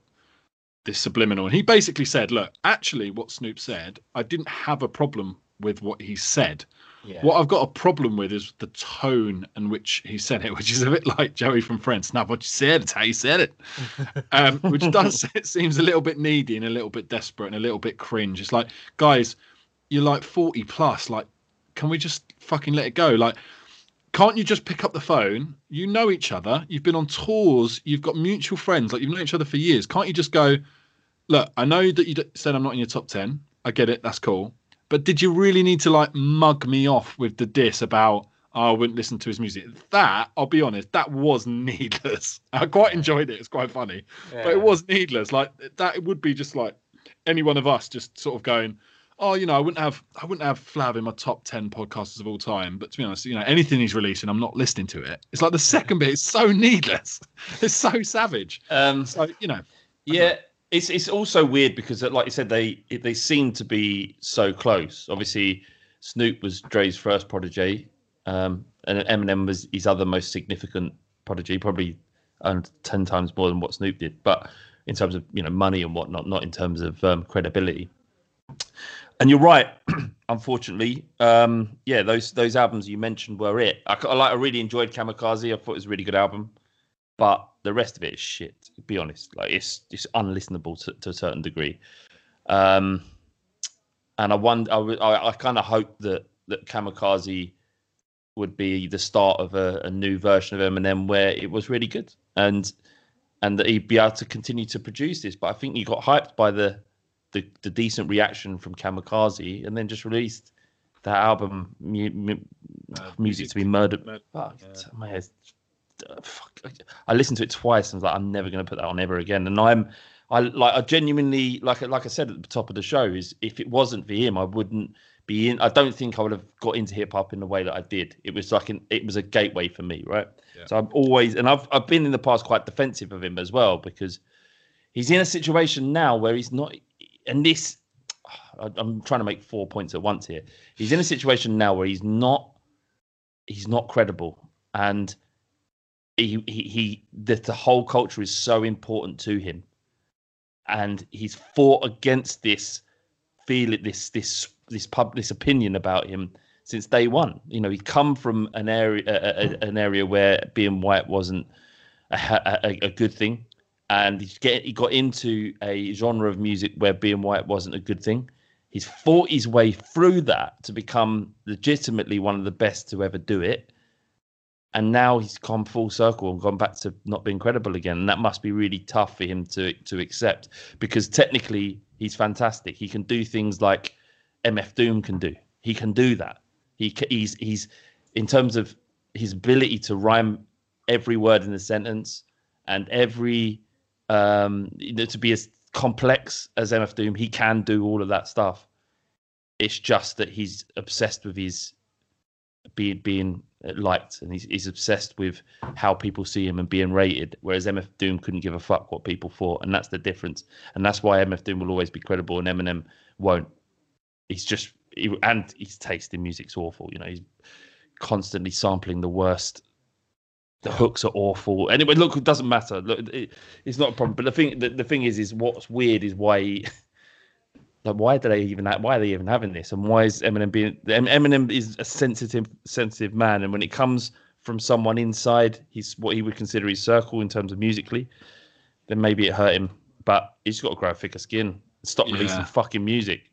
this subliminal. And he basically said, look, actually what Snoop said, I didn't have a problem with what he said. Yeah. What I've got a problem with is the tone in which he said it, which is a bit like Joey from Friends. Not what you said, it's how you said it. Which seems a little bit needy and a little bit desperate and a little bit cringe. It's like, guys, you're like 40 plus. Like, can we just fucking let it go? Like, can't you just pick up the phone? You know each other. You've been on tours. You've got mutual friends. Like, you've known each other for years. Can't you just go, look, I know that you said I'm not in your top 10. I get it. That's cool. But did you really need to like mug me off with the diss about, oh, I wouldn't listen to his music? That, I'll be honest, that was needless. I quite enjoyed it. It's quite funny. Yeah. But it was needless. Like that, it would be just like any one of us just sort of going, oh, you know, I wouldn't have Flav in my top 10 podcasters of all time. But to be honest, you know, anything he's releasing, I'm not listening to it. It's like the second bit is so needless. It's so savage. So, you know. Yeah. It's also weird because, like you said, they seem to be so close. Obviously, Snoop was Dre's first protégé, and Eminem was his other most significant protégé, probably 10 times more than what Snoop did. But in terms of, you know, money and whatnot, not in terms of credibility. And you're right, unfortunately. Those albums you mentioned were it. I really enjoyed Kamikaze. I thought it was a really good album. But the rest of it is shit, to be honest. Like, it's unlistenable to a certain degree. And I kind of hope that Kamikaze would be the start of a new version of Eminem where it was really good, and that he'd be able to continue to produce this. But I think he got hyped by the decent reaction from Kamikaze, and then just released that album, Music to Be Murdered. My head's... Fuck. I listened to it twice and was like, I'm never going to put that on ever again. And I genuinely, like I said at the top of the show, is if it wasn't for him, I wouldn't be in. I don't think I would have got into hip hop in the way that I did. It was like it was a gateway for me, right? Yeah. So I've been in the past quite defensive of him as well, because he's in a situation now where he's not. And this, I'm trying to make 4 points at once here. He's in a situation now where he's not credible, and he that the whole culture is so important to him, and he's fought against this opinion about him since day one. You know, he'd come from an area where being white wasn't a good thing, and he got into a genre of music where being white wasn't a good thing. He's fought his way through that to become legitimately one of the best to ever do it. And now he's come full circle and gone back to not being credible again. And that must be really tough for him to accept, because technically he's fantastic. He can do things like MF Doom can do. He can do that. He's in terms of his ability to rhyme every word in the sentence, and every to be as complex as MF Doom, he can do all of that stuff. It's just that he's obsessed with his being liked, and he's obsessed with how people see him and being rated, whereas MF Doom couldn't give a fuck what people thought, and that's the difference. And that's why MF Doom will always be credible and Eminem won't. And his taste in music's awful. You know, he's constantly sampling the worst. The hooks are awful. Anyway, look, it doesn't matter. Look, it's not a problem. But the thing is what's weird is why are they even having this? And why is Eminem is a sensitive man. And when it comes from someone inside his, what he would consider his circle in terms of musically, then maybe it hurt him. But he's got to grow a thicker skin and stop releasing fucking music.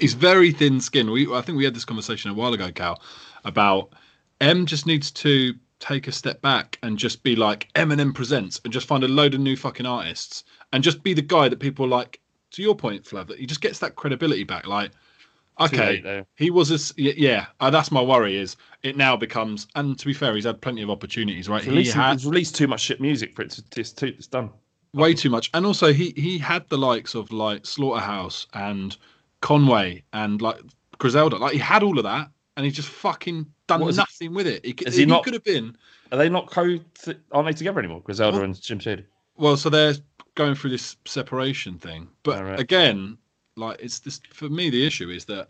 He's very thin skin. I think we had this conversation a while ago, Cal, about M just needs to take a step back and just be like Eminem Presents, and just find a load of new fucking artists and just be the guy that people like. To your point, Flav, that he just gets that credibility back. Like, okay, he was that's my worry, is it now becomes, and to be fair, he's had plenty of opportunities, right? He's released too much shit music for it to it's done. Way too much. And also he had the likes of like Slaughterhouse and Conway and like Griselda. Like, he had all of that, and he just fucking done nothing with it. He could have been. Are they not aren't they together anymore? Griselda and Jim Shady. Well, so they're going through this separation thing, but again, like, it's this for me. The issue is that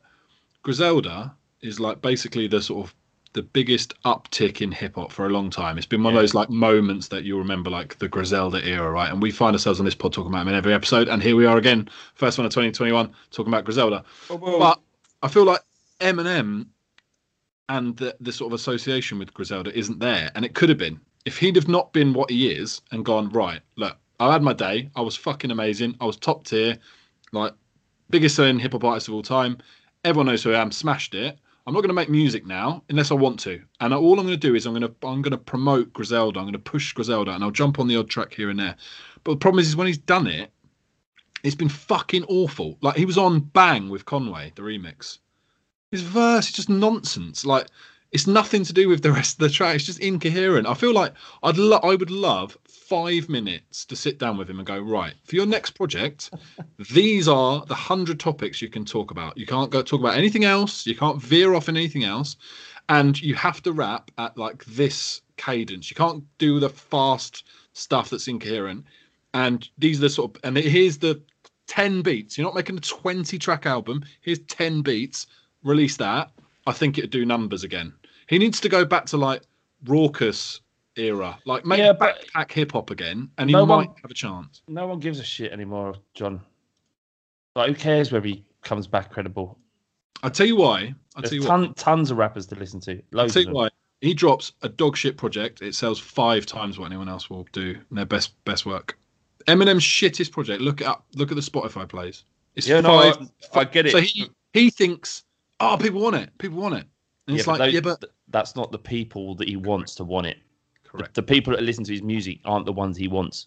Griselda is like basically the sort of the biggest uptick in hip hop for a long time. It's been one of those like moments that you'll remember, like the Griselda era, right? And we find ourselves on this pod talking about him in every episode, and here we are again, first one of 2021, talking about Griselda. But I feel like Eminem and the sort of association with Griselda isn't there, and it could have been if he'd have not been what he is and gone, right, look, I had my day. I was fucking amazing. I was top tier, like biggest selling hip hop artist of all time. Everyone knows who I am. Smashed it. I'm not going to make music now unless I want to. And all I'm going to do is I'm going to promote Griselda. I'm going to push Griselda, and I'll jump on the odd track here and there. But the problem is when he's done it, it's been fucking awful. Like, he was on Bang with Conway, the remix. His verse is just nonsense. Like, it's nothing to do with the rest of the track. It's just incoherent. I feel like I would love 5 minutes to sit down with him and go, right, for your next project, these are the 100 topics you can talk about. You can't go talk about anything else. You can't veer off in anything else. And you have to rap at like this cadence. You can't do the fast stuff that's incoherent. And these are the sort of, and here's the 10 beats. You're not making a 20 track album. Here's 10 beats. Release that. I think it'd do numbers again. He needs to go back to like raucous era, like make backpack hip hop again, and he might have a chance. No one gives a shit anymore, John. Like, who cares whether he comes back credible? I'll tell you why. There's tell you why. Tons of rappers to listen to. Loads. I'll tell you why. He drops a dog shit project. It sells 5 times what anyone else will do, and their best work. Eminem's shittest project. Look it up. Look at the Spotify plays. It's I get it. So he thinks, oh, people want it. People want it. And it's like, but that's not the people that he wants to want it. Correct. The people that listen to his music aren't the ones he wants.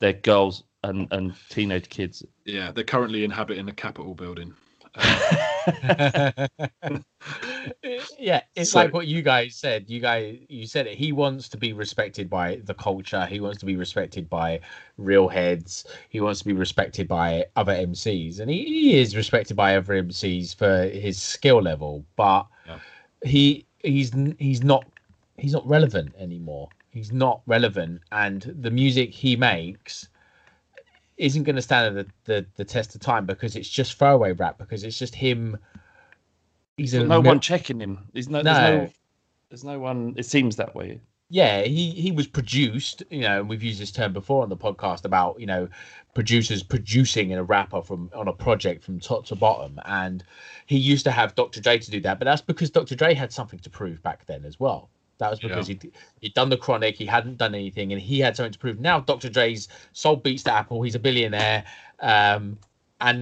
They're girls and teenage kids. Yeah, they're currently inhabiting the Capitol building. Yeah, it's like what you guys said. You said it. He wants to be respected by the culture. He wants to be respected by real heads. He wants to be respected by other MCs, and he is respected by other MCs for his skill level. But he's not relevant anymore. He's not relevant, and the music he makes isn't going to stand the test of time because it's just throwaway rap, because it's just him. There's no one checking him. There's no one. It seems that way. Yeah, he was produced, and we've used this term before on the podcast about, producers producing a rapper on a project from top to bottom. And he used to have Dr. Dre to do that, but that's because Dr. Dre had something to prove back then as well. That was because he'd done the Chronic, he hadn't done anything, and he had something to prove. Now Dr. Dre's sold beats to Apple, he's a billionaire, and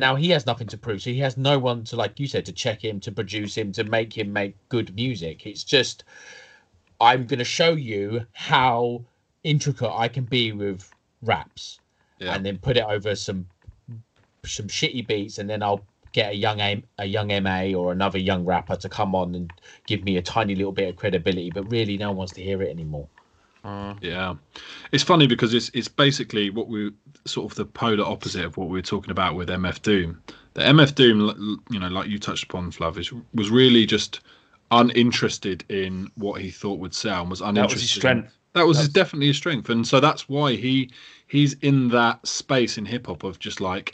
now he has nothing to prove. So he has no one to, like you said, to check him, to produce him, to make him make good music. It's just, I'm going to show you how intricate I can be with raps, and then put it over some shitty beats, and then I'll get a young MA or another young rapper to come on and give me a tiny little bit of credibility, but really no one wants to hear it anymore. Yeah, it's funny because it's basically what we sort of the polar opposite of what we were talking about with MF Doom. The MF Doom, like you touched upon, Flav, was really just uninterested in what he thought would sell. And was uninterested. That was his strength. Definitely his strength, and so that's why he's in that space in hip hop of just like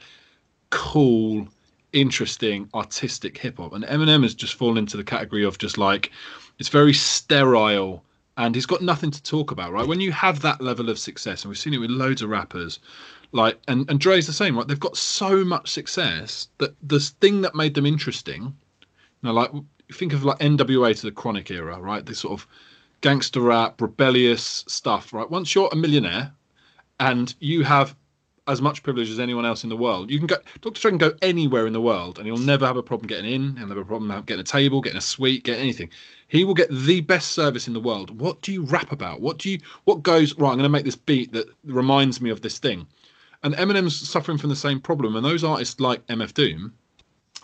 cool, interesting, artistic hip-hop, and Eminem has just fallen into the category of just like, it's very sterile and he's got nothing to talk about, right? When you have that level of success, and we've seen it with loads of rappers, like and Dre's the same, right? They've got so much success that this thing that made them interesting, like think of like NWA to the Chronic era, right? This sort of gangster rap, rebellious stuff, right? Once you're a millionaire and you have as much privilege as anyone else in the world, you can go. Dr. Dre can go anywhere in the world, and he'll never have a problem getting in. He'll never have a problem getting a table, getting a suite, getting anything. He will get the best service in the world. What do you rap about? What goes right? I'm going to make this beat that reminds me of this thing. And Eminem's suffering from the same problem. And those artists like MF Doom,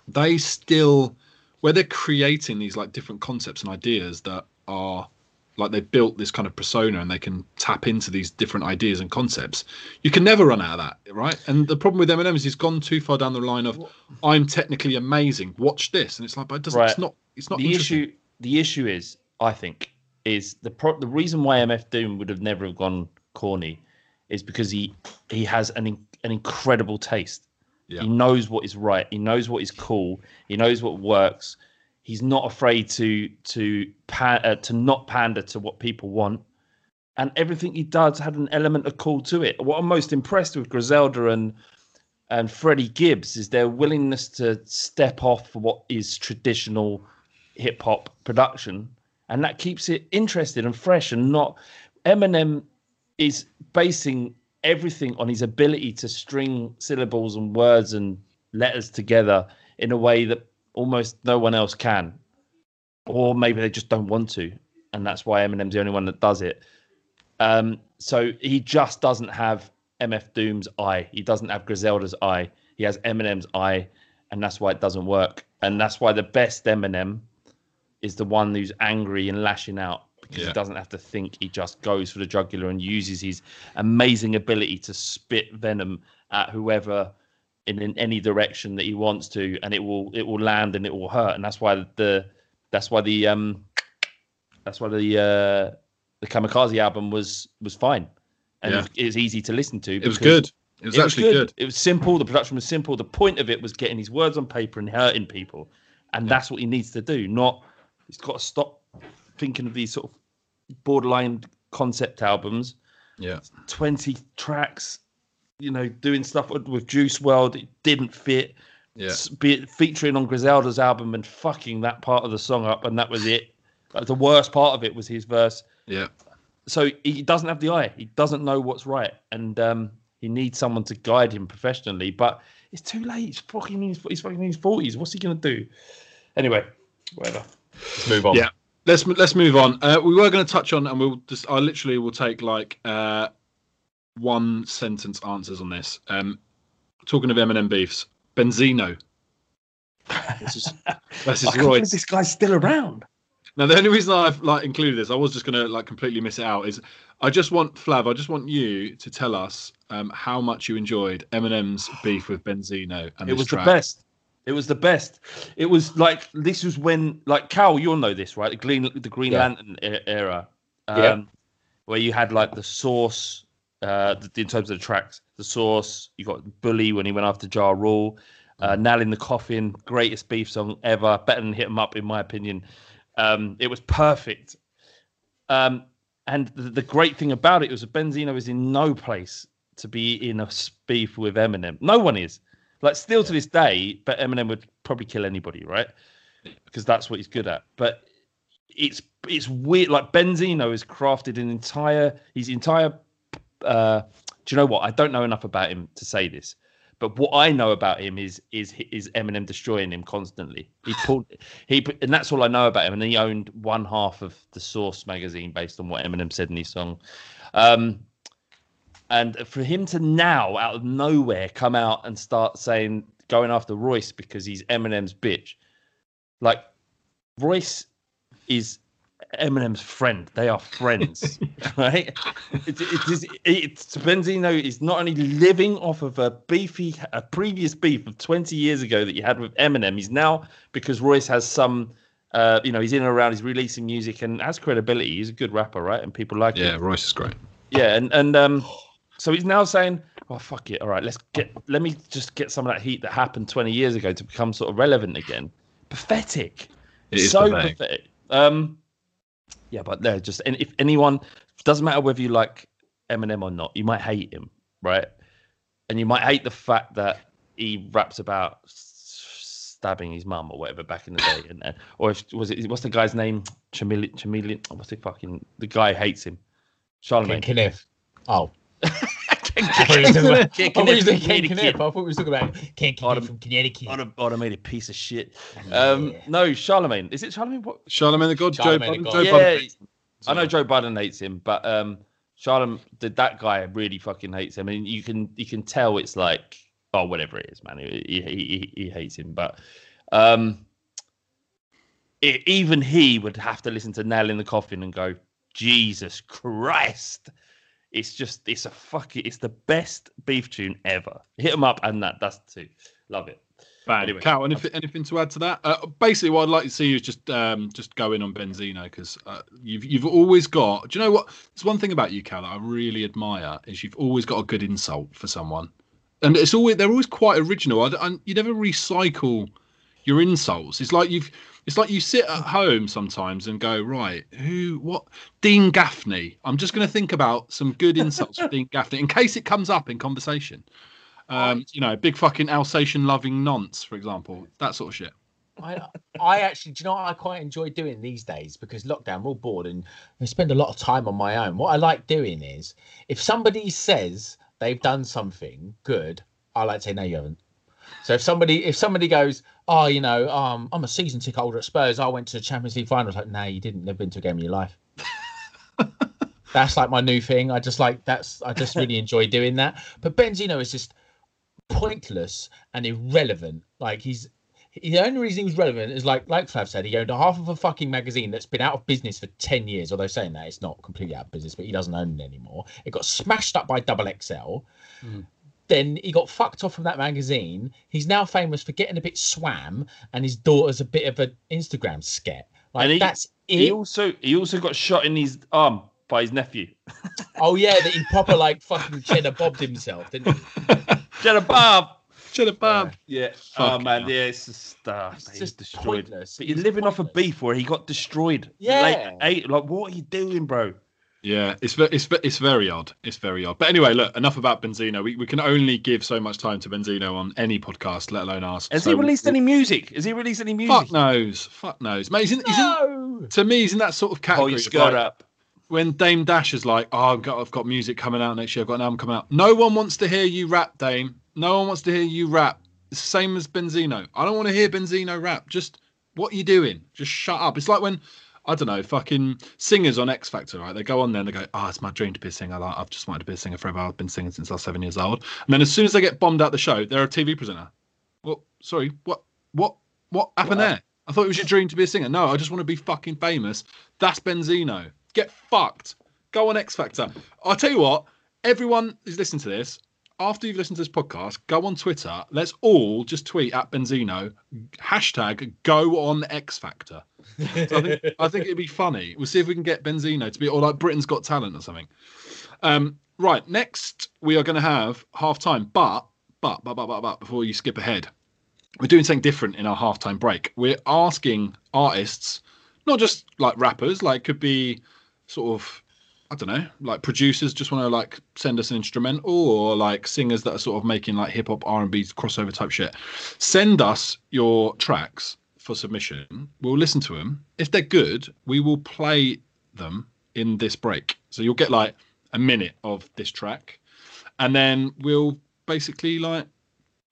they still, where they're creating these like different concepts and ideas that are, like they built this kind of persona and they can tap into these different ideas and concepts. You can never run out of that, right? And the problem with Eminem is he's gone too far down the line of, I'm technically amazing, watch this, and it's like, but it doesn't. Right. It's not the issue. The issue is, I think, is the reason why MF Doom would have never have gone corny is because he has an incredible taste. Yeah. He knows what is right. He knows what is cool. He knows what works. He's not afraid to not pander to what people want, and everything he does had an element of cool to it. What I'm most impressed with Griselda and Freddie Gibbs is their willingness to step off what is traditional hip hop production, and that keeps it interesting and fresh. And not Eminem is basing everything on his ability to string syllables and words and letters together in a way that almost no one else can, or maybe they just don't want to, and that's why Eminem's the only one that does it. So he just doesn't have MF Doom's eye. He doesn't have Griselda's eye. He has Eminem's eye, and that's why it doesn't work. And that's why the best Eminem is the one who's angry and lashing out, because he doesn't have to think. He just goes for the jugular and uses his amazing ability to spit venom at whoever in any direction that he wants to, and it will land and it will hurt. And that's why the Kamikaze album was fine, and it was easy to listen to. It was good. It was actually good. It was simple. The production was simple. The point of it was getting his words on paper and hurting people, and that's what he needs to do. Not, he's got to stop thinking of these sort of borderline concept albums. Yeah, 20 tracks. Doing stuff with Juice WRLD, it didn't fit. Yeah, featuring on Griselda's album and fucking that part of the song up, and that was it. The worst part of it was his verse. Yeah. So he doesn't have the eye. He doesn't know what's right. And he needs someone to guide him professionally. But it's too late. He's fucking in his 40s. What's he going to do? Anyway, whatever. Let's move on. Yeah. Let's move on. We were going to touch on, and I will take like one sentence answers on this. Talking of Eminem beefs, Benzino. I can't believe this guy's still around. Now the only reason I've included this, I was just going to completely miss it out, is I just want you to tell us how much you enjoyed Eminem's beef with Benzino. And It was the best. It was this was when Cal, you'll know this, right? The Green Lantern era, where you had The Source in terms of the tracks. The Source, you got Bully when he went after Ja Rule, Nail in the Coffin, greatest beef song ever, better than Hit 'Em Up in my opinion. It was perfect, and the great thing about it was that Benzino is in no place to be in a beef with Eminem. No one is. Still to this day, but Eminem would probably kill anybody, right? Because that's what he's good at. But it's weird. Benzino has crafted his entire. Do you know what? I don't know enough about him to say this, but what I know about him is Eminem destroying him constantly. And that's all I know about him. And he owned one half of the Source magazine based on what Eminem said in his song. And for him to now, out of nowhere, come out and start going after Royce because he's Eminem's bitch. Royce is Eminem's friend. They are friends, right? Benzino is not only living off of a previous beef of 20 years ago that you had with Eminem. He's now, because Royce has some, he's in and around, he's releasing music and has credibility. He's a good rapper, right? And people like him. Yeah, Royce is great. Yeah, and so he's now saying, "Oh fuck it, all right, let me just get some of that heat that happened 20 years ago to become sort of relevant again." Pathetic, it is so pathetic. Yeah, but they're just, and if anyone, doesn't matter whether you like Eminem or not, you might hate him, right? And you might hate the fact that he raps about stabbing his mum or whatever back in the day, what's the guy's name? Chameleon. What's the guy hates him. Charlemagne. King Kniff. Oh. I thought we were talking about King Kniff from Connecticut. Automated piece of shit. No, Charlemagne. Is it Charlemagne? What? Charlemagne the God. Joe Biden. Yeah, I know Joe Biden hates him, but Charlemagne, that guy really fucking hates him. I mean, you can tell it's whatever it is, man. He hates him, but even he would have to listen to Nail in the Coffin and go, Jesus Christ, it's the best beef tune ever. Hit 'Em Up and that's too. Love it. Bad. Anyway, Cal, anything to add to that? Basically, what I'd like to see is just go in on Benzino because you've always got. Do you know what? There's one thing about you, Cal, that I really admire is you've always got a good insult for someone, and they're always quite original. You never recycle your insults. It's like you sit at home sometimes and go, right, Dean Gaffney. I'm just going to think about some good insults for Dean Gaffney in case it comes up in conversation. Big fucking Alsatian loving nonce, for example, that sort of shit. I actually, do you know what I quite enjoy doing these days? Because lockdown, we're all bored and I spend a lot of time on my own. What I like doing is if somebody says they've done something good, I like to say, no, you haven't. So if somebody goes, oh, I'm a season ticket holder at Spurs, I went to the Champions League finals. Like, no, you didn't. Never been to a game in your life. That's my new thing. I just really enjoy doing that. But Benzino is just pointless and irrelevant. The only reason he was relevant is like Flav said, he owned a half of a fucking magazine that's been out of business for 10 years. Although saying that, it's not completely out of business, but he doesn't own it anymore. It got smashed up by XXL. Mm. Then he got fucked off from that magazine. He's now famous for getting a bit swam, and his daughter's a bit of an Instagram sket. That's it. He also got shot in his arm by his nephew. Oh yeah, that he proper fucking cheddar bobbed himself, didn't he? Cheddar bob. Yeah. Oh man, yeah, it's just destroyed. Pointless. But you're living off a beef where he got destroyed. Yeah. What are you doing, bro? Yeah, it's very odd. It's very odd. But anyway, look, enough about Benzino. We can only give so much time to Benzino on any podcast, let alone ours. Has he released any music? Fuck knows. Mate, to me, he's in that sort of category. Oh, you got up. When Dame Dash is like, oh, I've got music coming out next year. I've got an album coming out. No one wants to hear you rap, Dame. No one wants to hear you rap. Same as Benzino. I don't want to hear Benzino rap. Just, what are you doing? Just shut up. It's like when, I don't know, fucking singers on X Factor, right? They go on there and they go, oh, it's my dream to be a singer. Like, I've just wanted to be a singer forever. I've been singing since I was 7 years old. And then as soon as they get bombed out the show, they're a TV presenter. Well, sorry, what happened there? I thought it was your dream to be a singer. No, I just want to be fucking famous. That's Benzino. Get fucked. Go on X Factor. I'll tell you what, everyone who's listening to this, after you've listened to this podcast, go on Twitter. Let's all just tweet at Benzino, hashtag go on X Factor. So I think it'd be funny. We'll see if we can get Benzino to be, or like Britain's Got Talent or something. Right, next we are going to have halftime. But before you skip ahead, we're doing something different in our halftime break. We're asking artists, not just like rappers, like could be sort of, I don't know, like producers just want to like send us an instrumental, or like singers that are sort of making like hip hop, R&B crossover type shit. Send us your tracks for submission. We'll listen to them. If they're good, we will play them in this break. So you'll get like a minute of this track, and then we'll basically like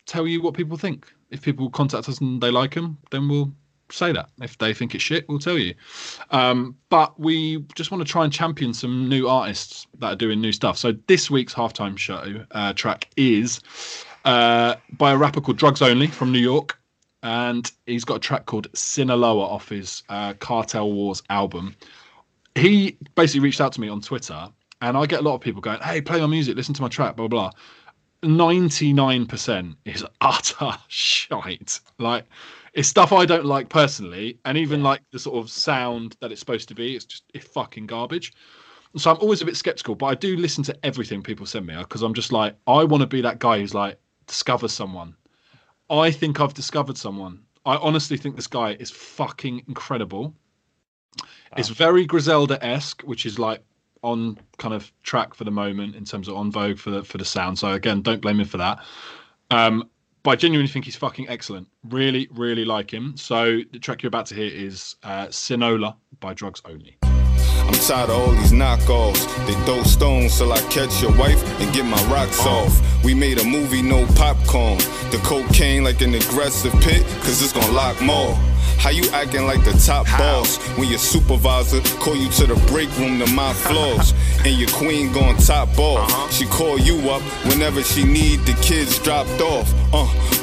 tell you what people think. If people contact us and they like them, then we'll say that. If they think it's shit, we'll tell you. But we just want to try and champion some new artists that are doing new stuff. So this week's halftime show track is by a rapper called Drugz Only from New York, and he's got a track called Sinaloa off his Cartel Wars album. He basically reached out to me on Twitter, and I get a lot of people going, hey, play my music, listen to my track, blah blah blah. 99% is utter shite. Like, it's stuff I don't like personally, and even like the sort of sound that it's supposed to be, it's just fucking garbage. So I'm always a bit skeptical, but I do listen to everything people send me, because I'm just like, I want to be that guy who's like, discover someone. I think I've discovered someone. I honestly think this guy is fucking incredible. Wow. It's very Griselda-esque, which is like on kind of track for the moment in terms of on vogue for the sound. So again, don't blame him for that. But I genuinely think he's fucking excellent. Really, really like him. So the track you're about to hear is Sinola by Drugz Only. I'm tired of all these knockoffs. They throw stones till I catch your wife and get my rocks off. We made a movie, no popcorn. The cocaine like an aggressive pit, cause it's gonna lock more. How you acting like the top boss when your supervisor call you to the break room to my floors? And your queen going top off. She call you up whenever she need the kids dropped off.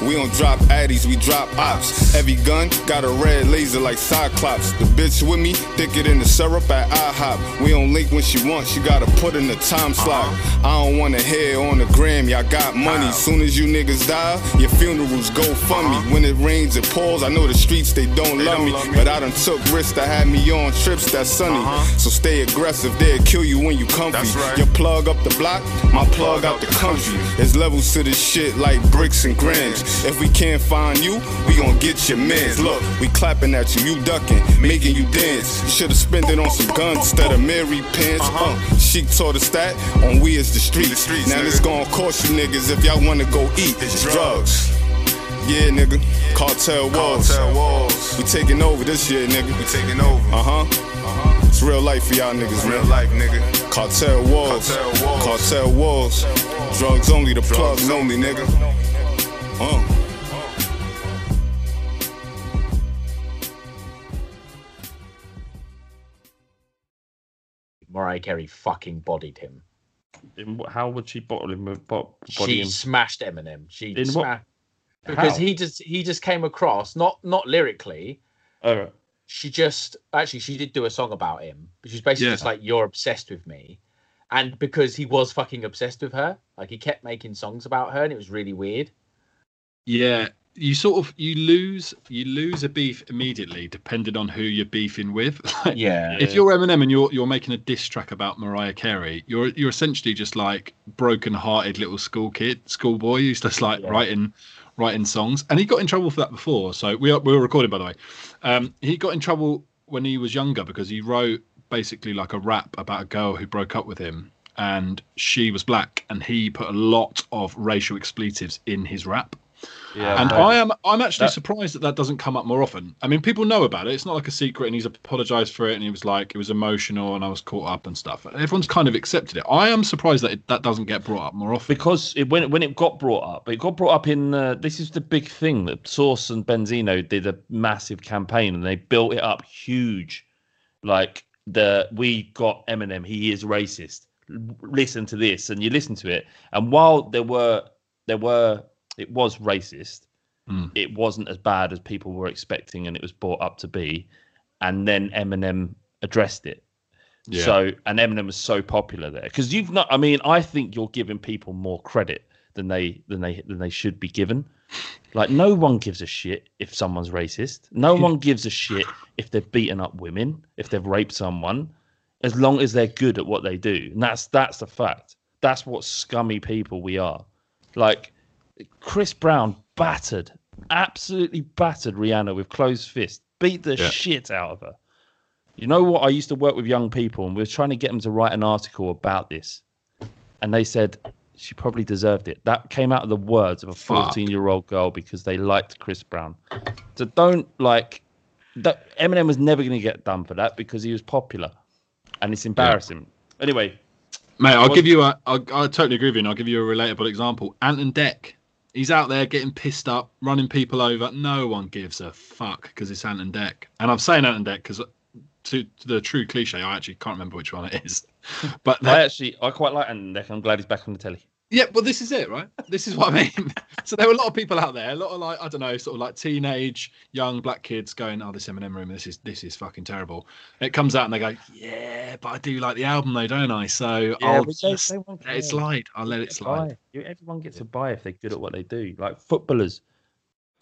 We don't drop addies, we drop ops. Every gun got a red laser like Cyclops. The bitch with me thicker than the syrup at IHOP. We don't link when she wants, she gotta put in the time slot. I don't wanna hear on the gram, y'all got money. Soon as you niggas die, your funerals go funny. When it rains, it pours. I know the streets they don't love me, but I done took risks that had me on trips that's sunny. So stay aggressive, they'll kill you when you comfy. That's right. Your plug up the block, my plug out the country. There's levels to this shit like bricks and grams. If we can't find you, we gon' get your mans. Look, we clapping at you, you ducking, making you dance. You should've spent it on some guns instead of Mary pants. She taught us that on We Is the Streets. Now nigga, it's gonna cost you niggas if y'all wanna go eat. It's drugs. Yeah, nigga. Cartel walls. We taking over this year, nigga. We taking over. It's real life for y'all niggas, real life, nigga. Cartel walls. Cartel walls. Drugz Only, the plug only, nigga. Mariah Carey fucking bodied him. How would she bottle him with body? She smashed Eminem. She smashed. Because he just came across, not lyrically. Oh. She did do a song about him. But she's basically just like, you're obsessed with me. And because he was fucking obsessed with her, like he kept making songs about her, and it was really weird. Yeah. You sort of you lose a beef immediately, depending on who you're beefing with. Like, if you're Eminem and you're making a diss track about Mariah Carey, you're essentially just like broken-hearted little schoolboy who's just like writing songs. And he got in trouble for that before. So we were recording, by the way. He got in trouble when he was younger because he wrote basically like a rap about a girl who broke up with him, and she was black, and he put a lot of racial expletives in his rap. Yeah, and I'm actually surprised that doesn't come up more often. I mean, people know about it. It's not like a secret, and he's apologized for it, and he was like, it was emotional, and I was caught up and stuff. Everyone's kind of accepted it. I am surprised that that doesn't get brought up more often. Because when it got brought up in, this is the big thing that Source and Benzino did a massive campaign, and they built it up huge. Like, we got Eminem, he is racist. Listen to this, and you listen to it. And while it was racist. Mm. It wasn't as bad as people were expecting, and it was brought up to be. And then Eminem addressed it. Yeah. So, and Eminem was so popular there because I think you're giving people more credit than they should be given. Like, no one gives a shit if someone's racist. No one gives a shit if they've beaten up women, if they've raped someone, as long as they're good at what they do. And that's the fact. That's what scummy people we are. Like, Chris Brown absolutely battered Rihanna with closed fist, beat the shit out of her. You know what? I used to work with young people, and we were trying to get them to write an article about this. And they said she probably deserved it. That came out of the words of a 14-year-old girl because they liked Chris Brown. So don't like that. Eminem was never going to get done for that because he was popular, and it's embarrassing. Yeah. Anyway, mate, I totally agree with you, and I'll give you a relatable example. Ant and Dec. He's out there getting pissed up, running people over. No one gives a fuck because it's Ant and Dec. And I'm saying Ant and Dec because, to the true cliche, I actually can't remember which one it is. But I quite like Ant and Dec. I'm glad he's back on the telly. Yeah, well, this is it, right? This is what I mean. So there were a lot of people out there, a lot of like, I don't know, sort of like teenage young black kids going, "Oh, this Eminem room, this is fucking terrible." And it comes out and they go, "Yeah, but I do like the album though, don't I? So yeah, I'll just let it slide. I'll let it slide." Everyone gets a buy if they're good at what they do. Like footballers,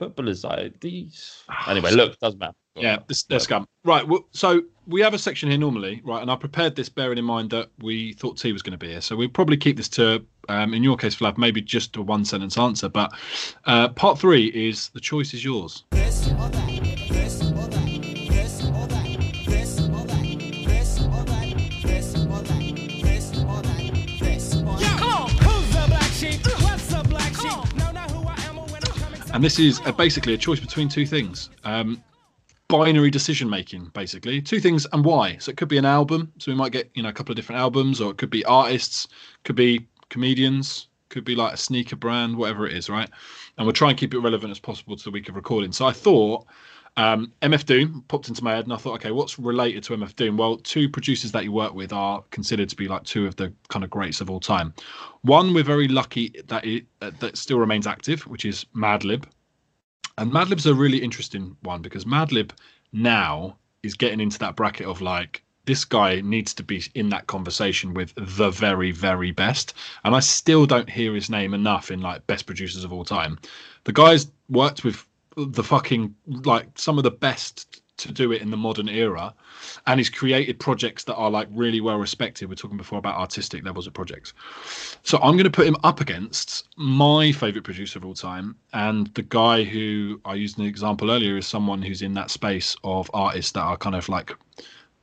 like these. Anyway, look, doesn't matter. Yeah, they're scum. Right, well, so we have a section here normally, right? And I prepared this bearing in mind that we thought T was going to be here. So we'll probably keep this to, in your case, Flav, maybe just a one-sentence answer. But part three is the choice is yours. And this is basically a choice between two things. Binary decision making, basically two things and why. So it could be an album, so we might get a couple of different albums, or it could be artists, could be comedians, could be like a sneaker brand, whatever it is, right? And we'll try and keep it relevant as possible to the week of recording. So I thought MF Doom popped into my head, and I thought, okay, what's related to MF Doom? Well, two producers that you work with are considered to be like two of the kind of greats of all time. One, we're very lucky that that still remains active, which is Madlib. And Madlib's a really interesting one because Madlib now is getting into that bracket of like, this guy needs to be in that conversation with the very, very best. And I still don't hear his name enough in like best producers of all time. The guy's worked with the fucking, like, some of the best to do it in the modern era. And he's created projects that are like really well respected. We're talking before about artistic levels of projects. So I'm going to put him up against my favorite producer of all time. And the guy who I used an example earlier is someone who's in that space of artists that are kind of like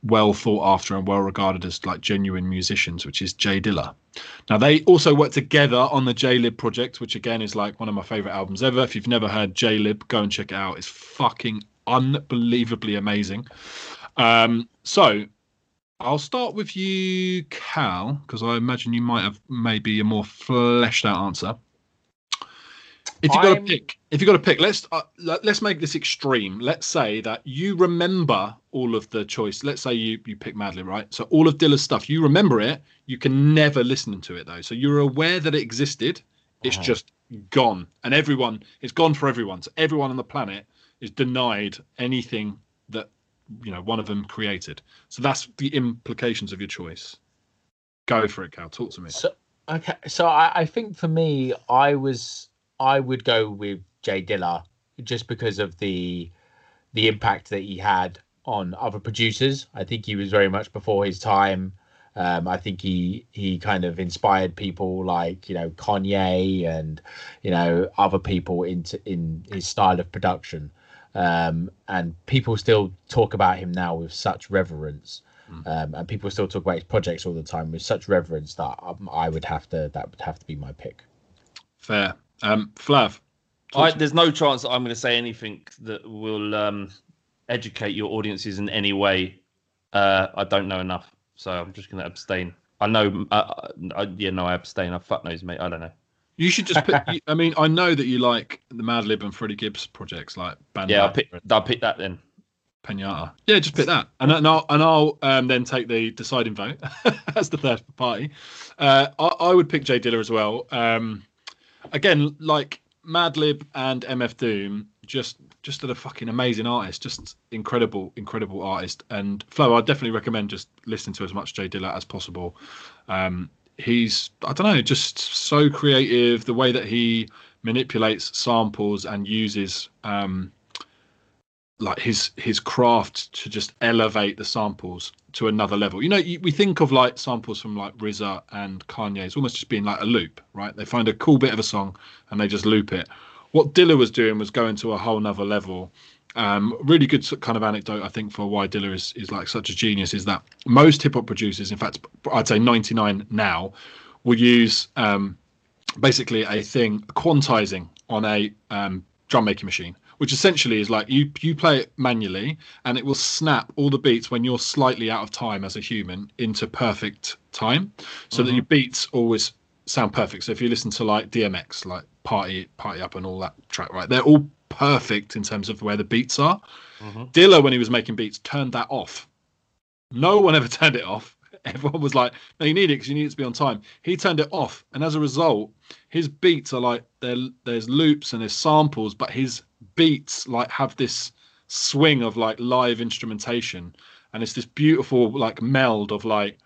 well thought after and well regarded as like genuine musicians, which is Jay Dilla. Now, they also work together on the J-Lib project, which again is like one of my favorite albums ever. If you've never heard J-Lib, go and check it out. It's fucking unbelievably amazing. So I'll start with you, Cal, because I imagine you might have maybe a more fleshed out answer. If you got to pick, let's make this extreme. Let's say that you remember all of the choice. Let's say you pick Madlib, right? So all of Dilla's stuff, you remember it. You can never listen to it though. So you're aware that it existed. It's just gone, and it's gone for everyone. So everyone on the planet is denied anything that one of them created. So that's the implications of your choice. Go for it, Cal. Talk to me. So I think for me, I would go with Jay Dilla just because of the impact that he had on other producers. I think he was very much before his time. I think he kind of inspired people like, Kanye and, other people in his style of production. And people still talk about him now with such reverence. and people still talk about his projects all the time with such reverence that that would have to be my pick. Fair. Flav, there's no chance that I'm going to say anything that will educate your audiences in any way. I don't know enough, so I'm just going to abstain. I know, I abstain. I fuck knows, mate. I don't know. You should just pick. I mean, I know that you like the Madlib and Freddie Gibbs projects, like Bandai. Yeah, I'll pick that then. Pinata. Yeah, just pick that, and I'll then take the deciding vote as the third party. I would pick Jay Dilla as well. Again, like Madlib and MF Doom, just a fucking amazing artist, just incredible artist. And Flo, I definitely recommend just listening to as much Jay Dilla as possible. He's, I don't know, just so creative. The way that he manipulates samples and uses like his craft to just elevate the samples to another level. You know, we think of like samples from like RZA and Kanye as almost just being like a loop, right? They find a cool bit of a song and they just loop it. What Dilla was doing was going to a whole nother level. Really good kind of anecdote, I think, for why Dilla is like such a genius is that most hip hop producers, in fact, I'd say 99 now, will use basically a thing, quantizing on a drum making machine, which essentially is like you play it manually and it will snap all the beats when you're slightly out of time as a human into perfect time, so that your beats always sound perfect. So if you listen to like DMX, like Party Up and all that track, right? They're all perfect in terms of where the beats are. Dilla, when he was making beats, turned that off. No one ever turned it off. Everyone was like, no, you need it because you need it to be on time. He turned it off. And as a result, his beats are like, there's loops and there's samples, but his beats like have this swing of like live instrumentation, and it's this beautiful like meld of like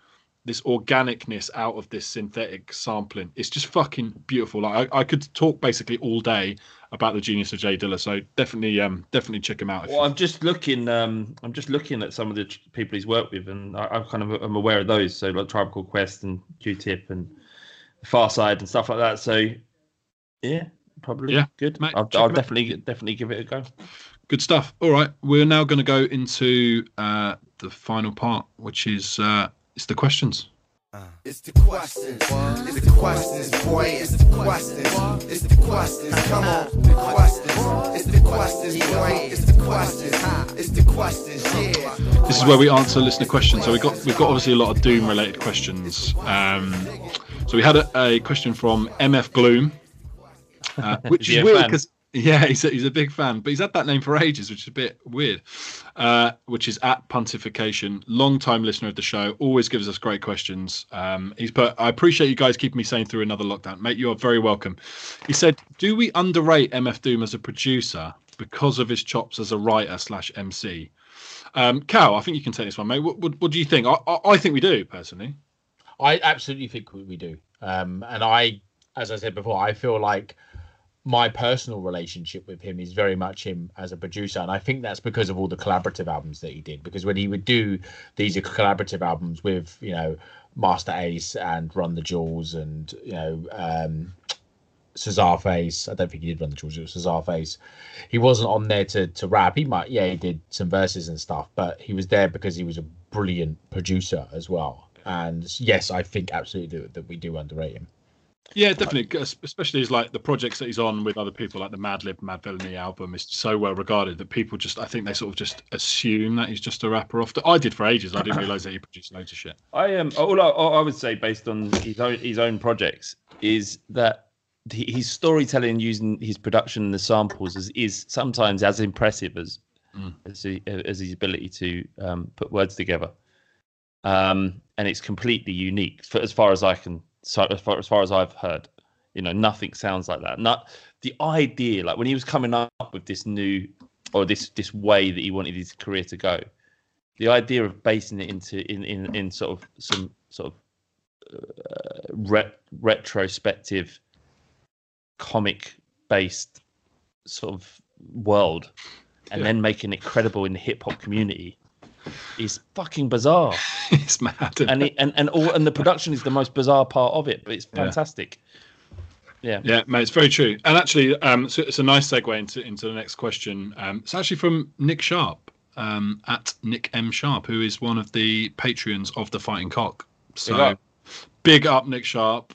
this organicness out of this synthetic sampling. It's just fucking beautiful. Like I could talk basically all day about the genius of Jay Dilla, so definitely check him out. Well, I'm just looking at some of the people he's worked with, and I'm aware of those. So like Tribe Called Quest and Q-Tip and Far Side and stuff like that. So yeah. Probably, yeah, good. Mate, I'll definitely give it a go. Good stuff. All right, we're now going to go into the final part, which is it's the questions. It's the questions. It's the questions, boy. It's the questions. It's the questions. Come on, the questions. It's the questions, boy. It's the questions. It's the questions. Yeah. This is where we answer listener questions. So we've got obviously a lot of Doom-related questions. So we had a question from MF Gloom. Which is weird because he's a big fan, but he's had that name for ages, which is a bit weird. Which is at Pontification, long time listener of the show, always gives us great questions. He's put, I appreciate you guys keeping me sane through another lockdown, mate. You are very welcome. He said, do we underrate MF Doom as a producer because of his chops as a writer / MC? Cal, I think you can take this one, mate. What do you think? I think we do, personally. I absolutely think we do. And I, as I said before, I feel like my personal relationship with him is very much him as a producer. And I think that's because of all the collaborative albums that he did, because when he would do these collaborative albums with, you know, Master Ace and Run the Jewels and, you know, Cesar Face. I don't think he did Run the Jewels, it was Cesar Face. He wasn't on there to rap. He did some verses and stuff, but he was there because he was a brilliant producer as well. And yes, I think absolutely that we do underrate him. Yeah, definitely, especially as like the projects that he's on with other people, like the Madlib Mad Villainy album is so well regarded that people just, I think they sort of just assume that he's just a rapper off. I did for ages. I didn't realise that he produced loads of shit. All I would say based on his own projects is that his storytelling using his production and the samples is sometimes as impressive as his ability to put words together. And it's completely unique as far as I've heard, you know, nothing sounds like that. Not the idea, like when he was coming up with this new or this way that he wanted his career to go, the idea of basing it in sort of some sort of retrospective comic based sort of world, and then making it credible in the hip hop community. It's fucking bizarre. It's mad, and the production is the most bizarre part of it, but it's fantastic. Yeah, mate, it's very true. And actually, so it's a nice segue into the next question. It's actually from Nick Sharp, at Nick M. Sharp, who is one of the patrons of The Fighting Cock. So big up Nick Sharp.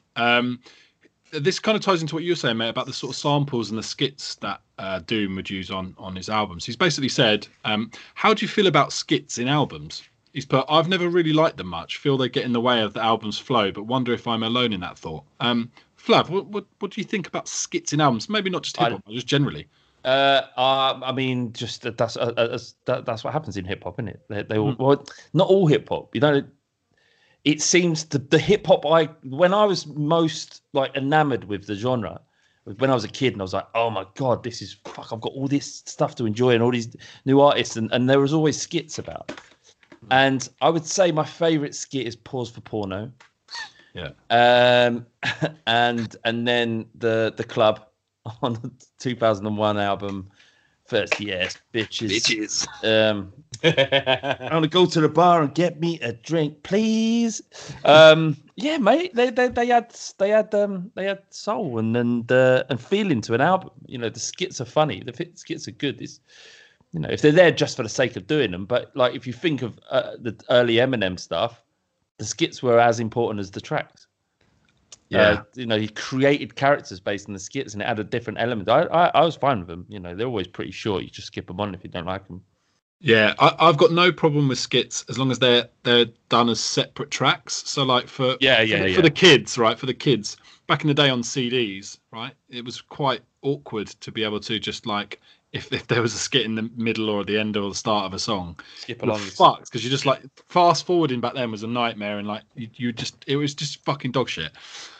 This kind of ties into what you were saying, mate, about the sort of samples and the skits that Doom would use on his albums. He's basically said, how do you feel about skits in albums? He's put, I've never really liked them much. Feel they get in the way of the album's flow, but wonder if I'm alone in that thought. Flav, what do you think about skits in albums? Maybe not just hip-hop, but just generally. I mean, just that's what happens in hip-hop, isn't it? They all, well, not all hip-hop. You know, it seems the hip-hop, when I was most like enamored with the genre, when I was a kid, and I was like, oh my God, this is, fuck, I've got all this stuff to enjoy and all these new artists, and there was always skits about. And I would say my favorite skit is Pause for Porno. Yeah. And then the club on the 2001 album, First Yes, Bitches. I'm gonna go to the bar and get me a drink, please. Yeah, mate. They had soul and feeling to an album. You know, the skits are funny. The skits are good. It's, you know, if they're there just for the sake of doing them. But like, if you think of the early Eminem stuff, the skits were as important as the tracks. Yeah, you know, he created characters based on the skits, and it added different elements. I was fine with them. You know, they're always pretty short. You just skip them on if you don't like them. Yeah, I've got no problem with skits as long as they're done as separate tracks. So like for the kids, right? For the kids back in the day on CDs, right? It was quite awkward to be able to just like. If there was a skit in the middle or at the end or the start of a song, skip along. Fuck, because you just like fast forwarding back then was a nightmare, and like it was just fucking dog shit.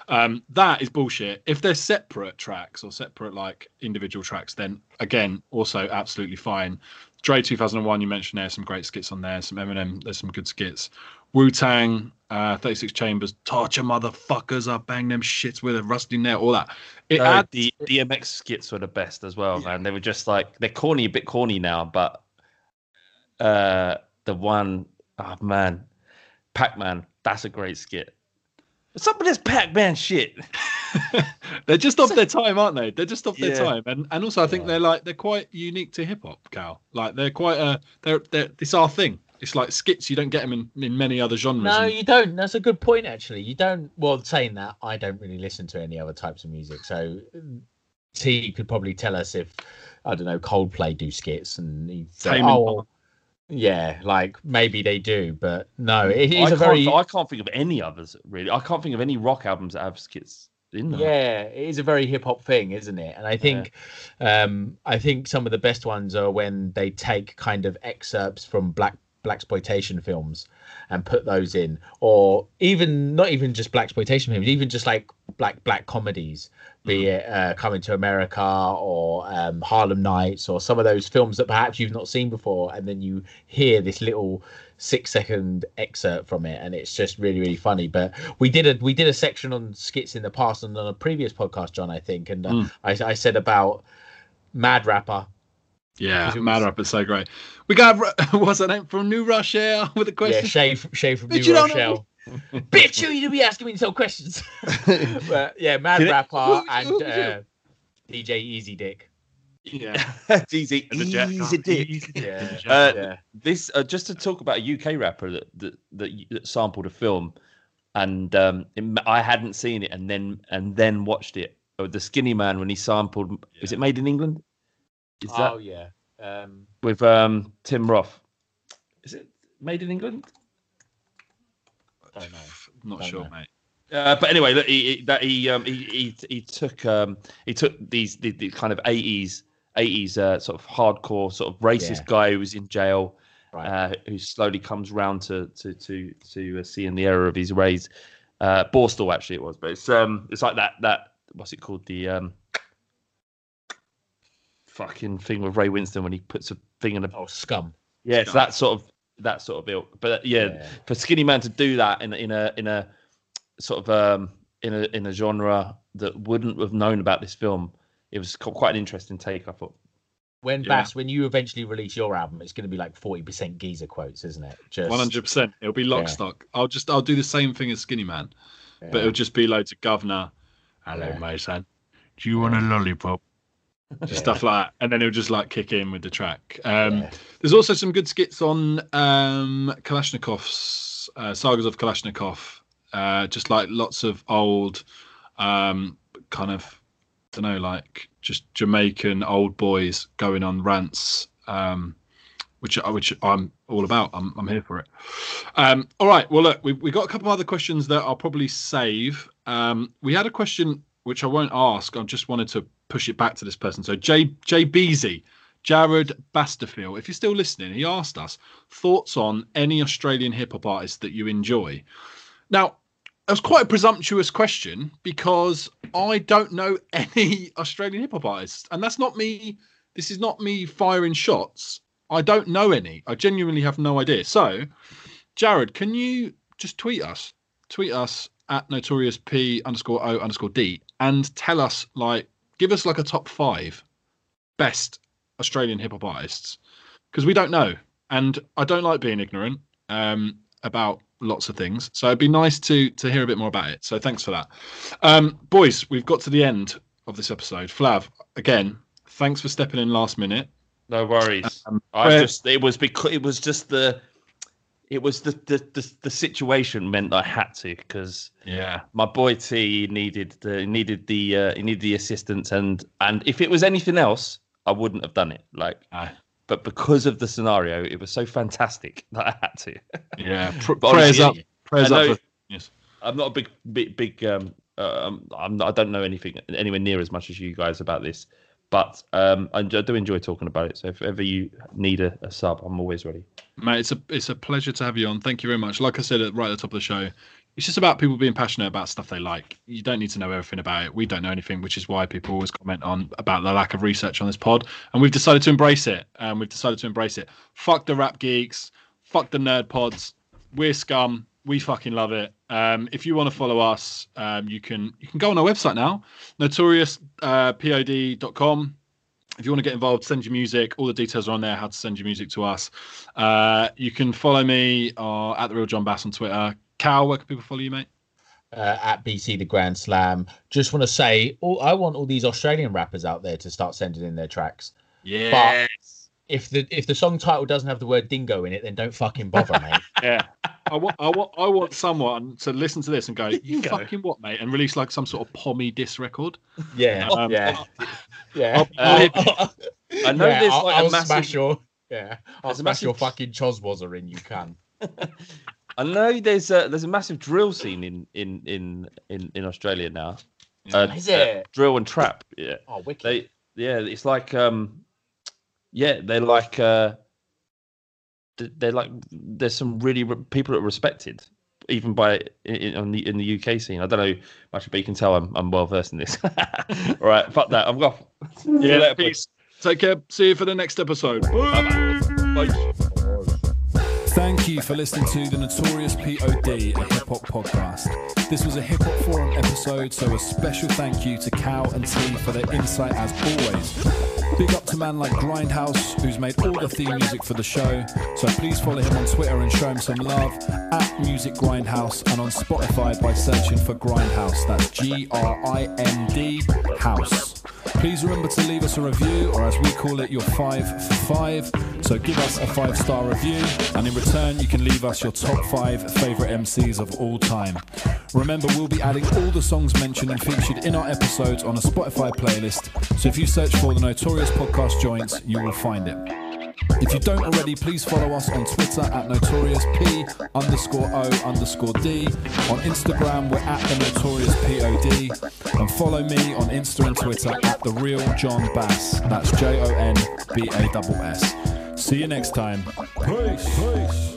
That is bullshit. If they're separate tracks or separate like individual tracks, then again also absolutely fine. Dre 2001, you mentioned there, some great skits on there. Some Eminem, there's some good skits. Wu-Tang, 36 Chambers, torture motherfuckers, I bang them shits with a rusty nail, all that. The DMX skits were the best as well, man. They were just like, they're corny, a bit corny now, but the one, oh man, Pac-Man, that's a great skit. Some of this Pac-Man shit. They're just off their time, aren't they? They're just off their time, and also I think they're like they're quite unique to hip hop, Cal. Like they're quite they're it's our thing. It's like skits, you don't get them in many other genres. No, you don't. That's a good point, actually. You don't. Well, saying that, I don't really listen to any other types of music, so T could probably tell us if I don't know Coldplay do skits and he'd say, oh. Yeah, like maybe they do, but no, it is I can't think of any others really. I can't think of any rock albums that have skits in them. Yeah, it is a very hip hop thing, isn't it? And I think, I think some of the best ones are when they take kind of excerpts from blaxploitation films and put those in, or even not even just blaxploitation films, even just like black comedies, be it Coming to America or Harlem Nights, or some of those films that perhaps you've not seen before, and then you hear this little 6-second excerpt from it, and it's just really, really funny. But we did a section on skits in the past and on a previous podcast, John, I think, and I said about Mad Rapper. Yeah, Mad Rapper's so great. We got, what's her name, from New Rochelle with a question? Yeah, Shay from New Rochelle. Bitch, you need to be asking me these questions. But, yeah, Mad Rapper and DJ Easy Dick. Yeah, DJ Easy Dick. Yeah. This just to talk about a UK rapper that sampled a film, and I hadn't seen it, and then watched it. Oh, the Skinny Man, when he sampled, is it Made in England? Is that, with Tim Roth. Is it Made in England? I don't know. I'm not sure, mate. But anyway, look, he took the kind of 80s sort of hardcore sort of racist guy who was in jail, who slowly comes round to seeing the error of his ways. Borstal actually it was, but it's like that what's it called, the fucking thing with Ray Winston when he puts a thing in a Scum. Yeah, it's that sort of ilk. But for Skinny Man to do that in a sort of in a genre that wouldn't have known about this film, it was quite an interesting take, I thought. When Bass, when you eventually release your album, it's going to be like 40% geezer quotes, isn't it? Just 100%. It'll be lockstock. I'll do the same thing as Skinny Man, but it'll just be loads of governor. Hello, my son. Do you want a lollipop? Just stuff like that. And then it'll just like kick in with the track. There's also some good skits on Kalashnikov's Sagas of Kalashnikov. Just like lots of old kind of, I don't know, like just Jamaican old boys going on rants, which I'm all about. I'm here for it. All right. Well, look, we got a couple other questions that I'll probably save. We had a question which I won't ask. I just wanted to push it back to this person. So Jay Beasy, Jared Basterfield, if you're still listening, he asked us thoughts on any Australian hip hop artists that you enjoy. Now, that was quite a presumptuous question because I don't know any Australian hip hop artists, and that's not me. This is not me firing shots. I don't know any. I genuinely have no idea. So, Jared, can you just tweet us? Tweet us at notoriouspod_, and tell us, like, give us like a top 5 best Australian hip hop artists, because we don't know, and I don't like being ignorant about lots of things. So it'd be nice to hear a bit more about it. So thanks for that. Boys, we've got to the end of this episode. Flav, again, thanks for stepping in last minute. No worries. It was the situation meant that I had to, because my boy T needed the assistance, and if it was anything else, I wouldn't have done it. But because of the scenario, it was so fantastic that I had to. Yeah, prayers up. Yes, I'm not a big. I don't know anything anywhere near as much as you guys about this, but I do enjoy talking about it. So if ever you need a sub, I'm always ready. Mate, it's a pleasure to have you on. Thank you very much. Like I said right at the top of the show, it's just about people being passionate about stuff they like. You don't need to know everything about it. We don't know anything, which is why people always comment on about the lack of research on this pod. And we've decided to embrace it. Fuck the rap geeks. Fuck the nerd pods. We're scum. We fucking love it. If you want to follow us, you can go on our website now, notoriouspod.com. If you want to get involved, send your music. All the details are on there, how to send your music to us. You can follow me at The Real John Bass on Twitter. Cal, where can people follow you, mate? At BC The Grand Slam. Just want to say, I want all these Australian rappers out there to start sending in their tracks. Yeah. If the song title doesn't have the word dingo in it, then don't fucking bother, mate. Yeah. I want someone to listen to this and go, you fucking what, mate? And release like some sort of pommy diss record. Yeah. I know there's like I'll a massive. I'll smash your fucking choswazzer in. You can. I know there's a massive drill scene in Australia now. Is it drill and trap? Yeah. Oh, wicked. It's like they're like there's some really people that are respected even in the UK scene. I don't know much, but you can tell I'm well versed in this. All right, fuck that. I'm off. Yeah, peace. Take care. See you for the next episode. Bye. Thank you for listening to the Notorious P.O.D., a hip-hop podcast. This was a hip-hop forum episode, so a special thank you to Cal and T for their insight as always. Big up to man like Grindhouse, who's made all the theme music for the show, so please follow him on Twitter and show him some love, at Music Grindhouse, and on Spotify by searching for Grindhouse. That's Grind House. Please remember to leave us a review, or as we call it, your 5 for 5. So give us a 5-star review, and in return, you can leave us your top 5 favourite MCs of all time. Remember, we'll be adding all the songs mentioned and featured in our episodes on a Spotify playlist. So if you search for the Notorious Podcast Joints, you will find it. If you don't already, please follow us on Twitter at notoriouspod_. On Instagram, we're at the notoriousPOD. And follow me on Insta and Twitter at The Real John Bass. That's JONBASS. See you next time. Peace.